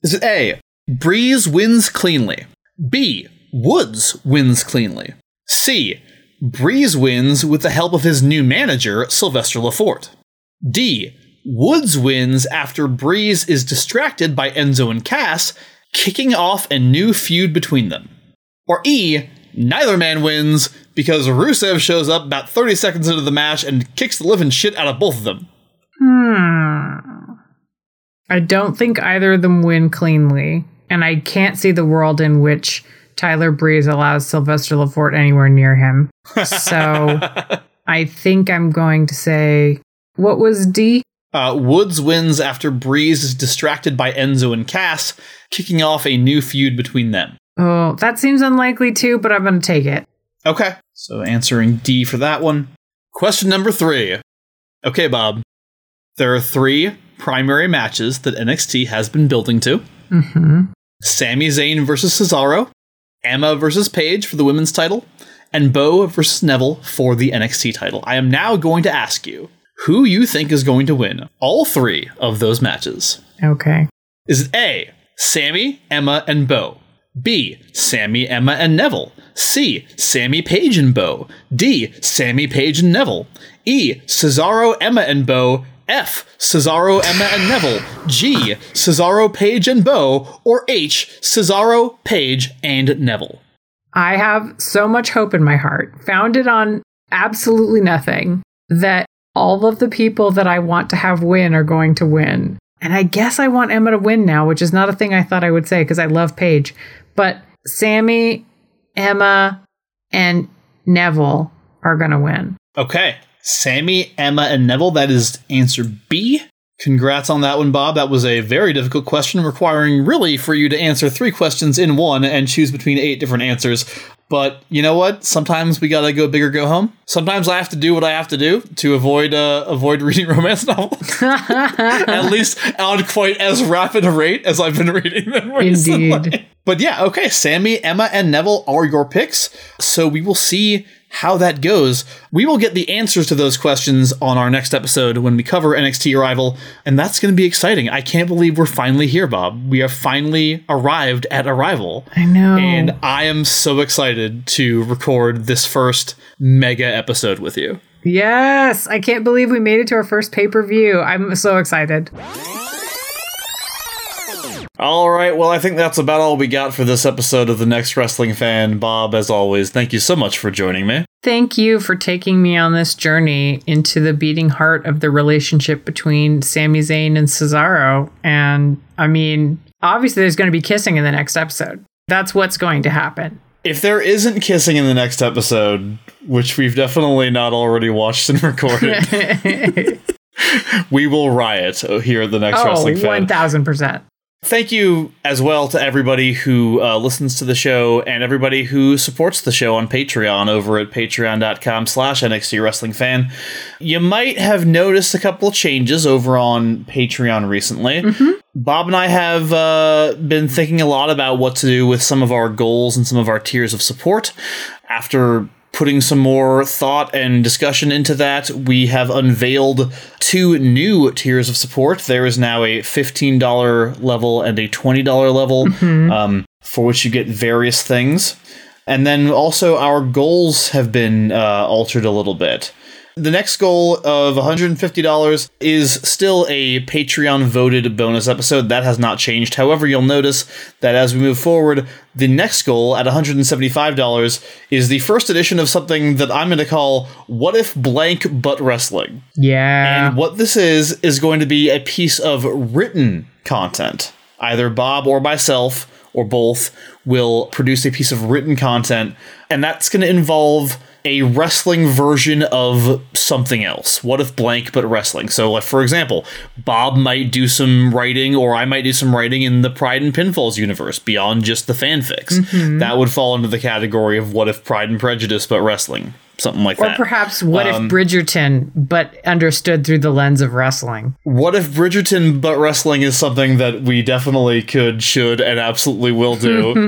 Is it A, Breeze wins cleanly? B, Woods wins cleanly? C, Breeze wins with the help of his new manager, Sylvester Lafort? D, Woods wins after Breeze is distracted by Enzo and Cass, kicking off a new feud between them? Or E, neither man wins because Rusev shows up about thirty seconds into the match and kicks the living shit out of both of them. Hmm. I don't think either of them win cleanly, and I can't see the world in which Tyler Breeze allows Sylvester Lafort anywhere near him. So I think I'm going to say, what was D? Uh, Woods wins after Breeze is distracted by Enzo and Cass, kicking off a new feud between them. Oh, that seems unlikely too, but I'm going to take it. Okay. So answering D for that one. Question number three. Okay, Bob. There are three primary matches that N X T has been building to. Mm-hmm. Sami Zayn versus Cesaro, Emma versus Paige for the women's title, and Bo versus Neville for the N X T title. I am now going to ask you who you think is going to win all three of those matches. Okay. Is it A, Sami, Emma, and Bo? B, Sami, Emma, and Neville? C, Sami, Paige, and Bo? D, Sami, Paige, and Neville? E, Cesaro, Emma, and Bo? F, Cesaro, Emma, and Neville? G, Cesaro, Paige, and Bo? Or H, Cesaro, Paige, and Neville? I have so much hope in my heart, founded on absolutely nothing, that all of the people that I want to have win are going to win. And I guess I want Emma to win now, which is not a thing I thought I would say because I love Paige. But Sami, Emma, and Neville are going to win. Okay. Sami, Emma, and Neville. That is answer B. Congrats on that one, Bob. That was a very difficult question requiring really for you to answer three questions in one and choose between eight different answers. But you know what? Sometimes we got to go big or go home. Sometimes I have to do what I have to do to avoid uh, avoid reading romance novels. At least on quite as rapid a rate as I've been reading them recently. Indeed. But yeah, okay. Sami, Emma, and Neville are your picks. So we will see how that goes. We will get the answers to those questions on our next episode when we cover N X T Arrival. And that's going to be exciting. I can't believe we're finally here, Bob. We have finally arrived at Arrival. I know. And I am so excited to record this first mega episode with you. Yes. I can't believe we made it to our first pay-per-view. I'm so excited. All right, well, I think that's about all we got for this episode of The Next Wrestling Fan. Bob, as always, thank you so much for joining me. Thank you for taking me on this journey into the beating heart of the relationship between Sami Zayn and Cesaro. And, I mean, obviously there's going to be kissing in the next episode. That's what's going to happen. If there isn't kissing in the next episode, which we've definitely not already watched and recorded, we will riot here at The Next oh, Wrestling Fan. one thousand percent. Thank you as well to everybody who uh, listens to the show and everybody who supports the show on Patreon over at patreon.com slash NXT Wrestling Fan. You might have noticed a couple of changes over on Patreon recently. Mm-hmm. Bob and I have uh, been thinking a lot about what to do with some of our goals and some of our tiers of support. After putting some more thought and discussion into that, we have unveiled two new tiers of support. There is now a fifteen dollars level and a twenty dollars level, mm-hmm. um, for which you get various things. And then also our goals have been uh, altered a little bit. The next goal of one hundred fifty dollars is still a Patreon-voted bonus episode. That has not changed. However, you'll notice that as we move forward, the next goal at one hundred seventy-five dollars is the first edition of something that I'm going to call What If Blank But Wrestling. Yeah. And what this is is going to be a piece of written content, either Bob or myself or both, will produce a piece of written content, and that's going to involve a wrestling version of something else. What if blank, but wrestling? So, like, for example, Bob might do some writing, or I might do some writing in the Pride and Pinfalls universe beyond just the fanfics. Mm-hmm. That would fall into the category of what if Pride and Prejudice, but wrestling. Something like or that. Or perhaps what um, if Bridgerton, but understood through the lens of wrestling. What if Bridgerton, but wrestling is something that we definitely could, should, and absolutely will do.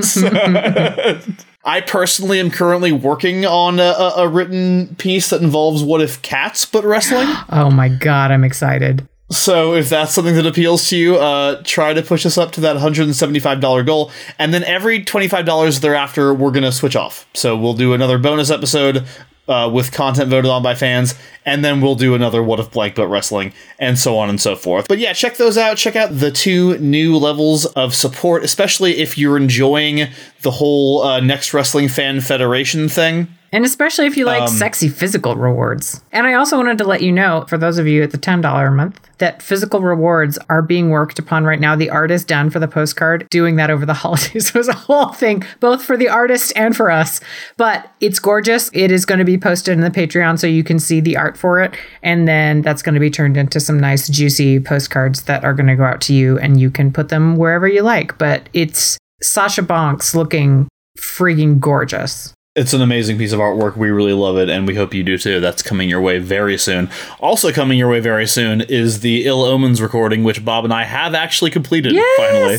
I personally am currently working on a, a written piece that involves what if cats, but wrestling. Oh my God, I'm excited. So if that's something that appeals to you, uh, try to push us up to that one hundred seventy-five dollars goal. And then every twenty-five dollars thereafter, we're going to switch off. So we'll do another bonus episode uh, with content voted on by fans. And then we'll do another What If Blank But Wrestling, and so on and so forth. But yeah, check those out. Check out the two new levels of support, especially if you're enjoying the whole uh, Next Wrestling Fan Federation thing. And especially if you like um, sexy physical rewards. And I also wanted to let you know, for those of you at the ten dollars a month, that physical rewards are being worked upon right now. The art is done for the postcard. Doing that over the holidays was a whole thing, both for the artist and for us. But it's gorgeous. It is going to be posted in the Patreon so you can see the art for it. And then that's going to be turned into some nice juicy postcards that are going to go out to you, and you can put them wherever you like. But it's Sasha Banks looking freaking gorgeous. It's an amazing piece of artwork. We really love it, and we hope you do too. That's coming your way very soon. Also coming your way very soon is the Ill Omens recording, which Bob and I have actually completed, yes! finally.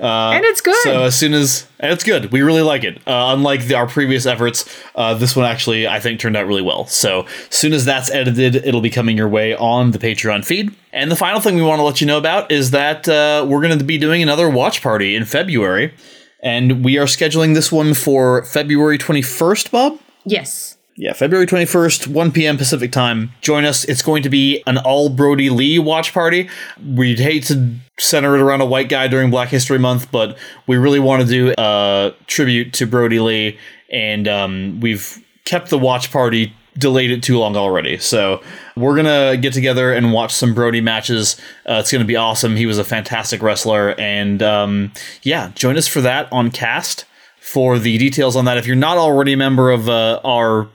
Uh, and it's good. So as soon as... And it's good. We really like it. Uh, unlike the, our previous efforts, uh, this one actually, I think, turned out really well. So as soon as that's edited, it'll be coming your way on the Patreon feed. And the final thing we want to let you know about is that uh, we're going to be doing another watch party in February. And we are scheduling this one for February twenty-first, Bob? Yes. Yeah, February twenty-first, one p.m. Pacific time. Join us. It's going to be an all Brody Lee watch party. We'd hate to center it around a white guy during Black History Month, but we really want to do a tribute to Brody Lee. And um, we've kept the watch party, delayed it too long already. So we're going to get together and watch some Brody matches. Uh, it's going to be awesome. He was a fantastic wrestler. And um, yeah, join us for that on Cast. For the details on that, if you're not already a member of uh, our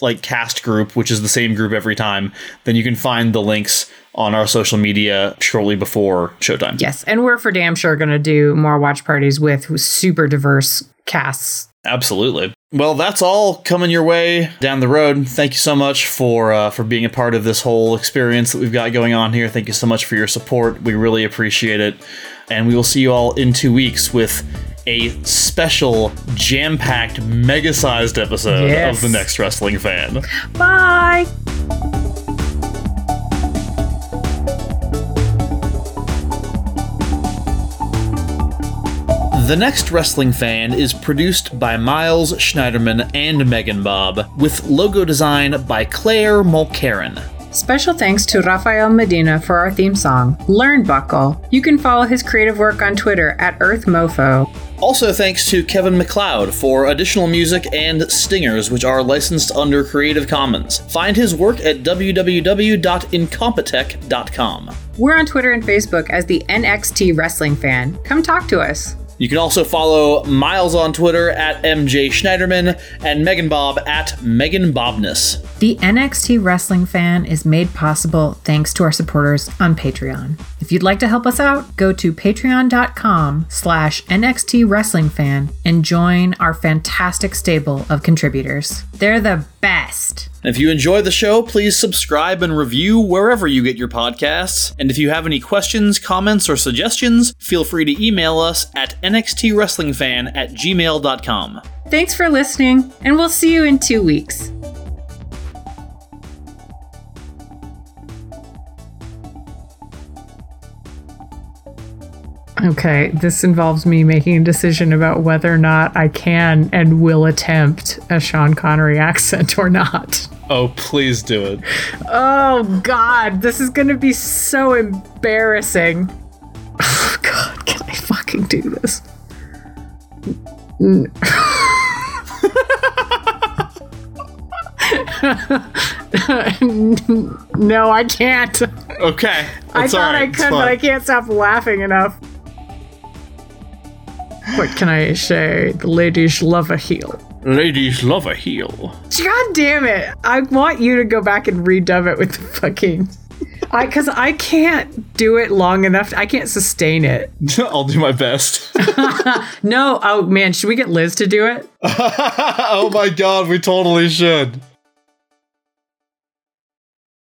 like Cast group, which is the same group every time, then you can find the links on our social media shortly before showtime. Yes, and we're for damn sure going to do more watch parties with super diverse casts. Absolutely. Well, that's all coming your way down the road. Thank you so much for uh, for being a part of this whole experience that we've got going on here. Thank you so much for your support. We really appreciate it. And we will see you all in two weeks with a special, jam-packed, mega-sized episode yes. of The Next Wrestling Fan. Bye! The Next Wrestling Fan is produced by Miles Schneiderman and Megan Bob, with logo design by Claire Mulcairn. Special thanks to Rafael Medina for our theme song, Learn Buckle. You can follow his creative work on Twitter at EarthMofo. Also thanks to Kevin MacLeod for additional music and stingers, which are licensed under Creative Commons. Find his work at w w w dot incompetech dot com. We're on Twitter and Facebook as the N X T Wrestling Fan. Come talk to us. You can also follow Miles on Twitter at M J Schneiderman and Megan Bob at Megan Bobness. The N X T Wrestling Fan is made possible thanks to our supporters on Patreon. If you'd like to help us out, go to patreon.com slash NXT Wrestling Fan and join our fantastic stable of contributors. They're the best. If you enjoy the show, please subscribe and review wherever you get your podcasts. And if you have any questions, comments, or suggestions, feel free to email us at nxtwrestlingfan at gmail.com. Thanks for listening, and we'll see you in two weeks. Okay, this involves me making a decision about whether or not I can and will attempt a Sean Connery accent or not. Oh, please do it. Oh, God, this is going to be so embarrassing. Oh, God, can I fucking do this? No, I can't. Okay, it's I thought all right. I could, but I can't stop laughing enough. What can I say? The ladies love a heel. Ladies love a heel. God damn it. I want you to go back and redub it with the fucking... I Because I can't do it long enough. I can't sustain it. I'll do my best. No. Oh, man. Should we get Liz to do it? Oh, my God. We totally should.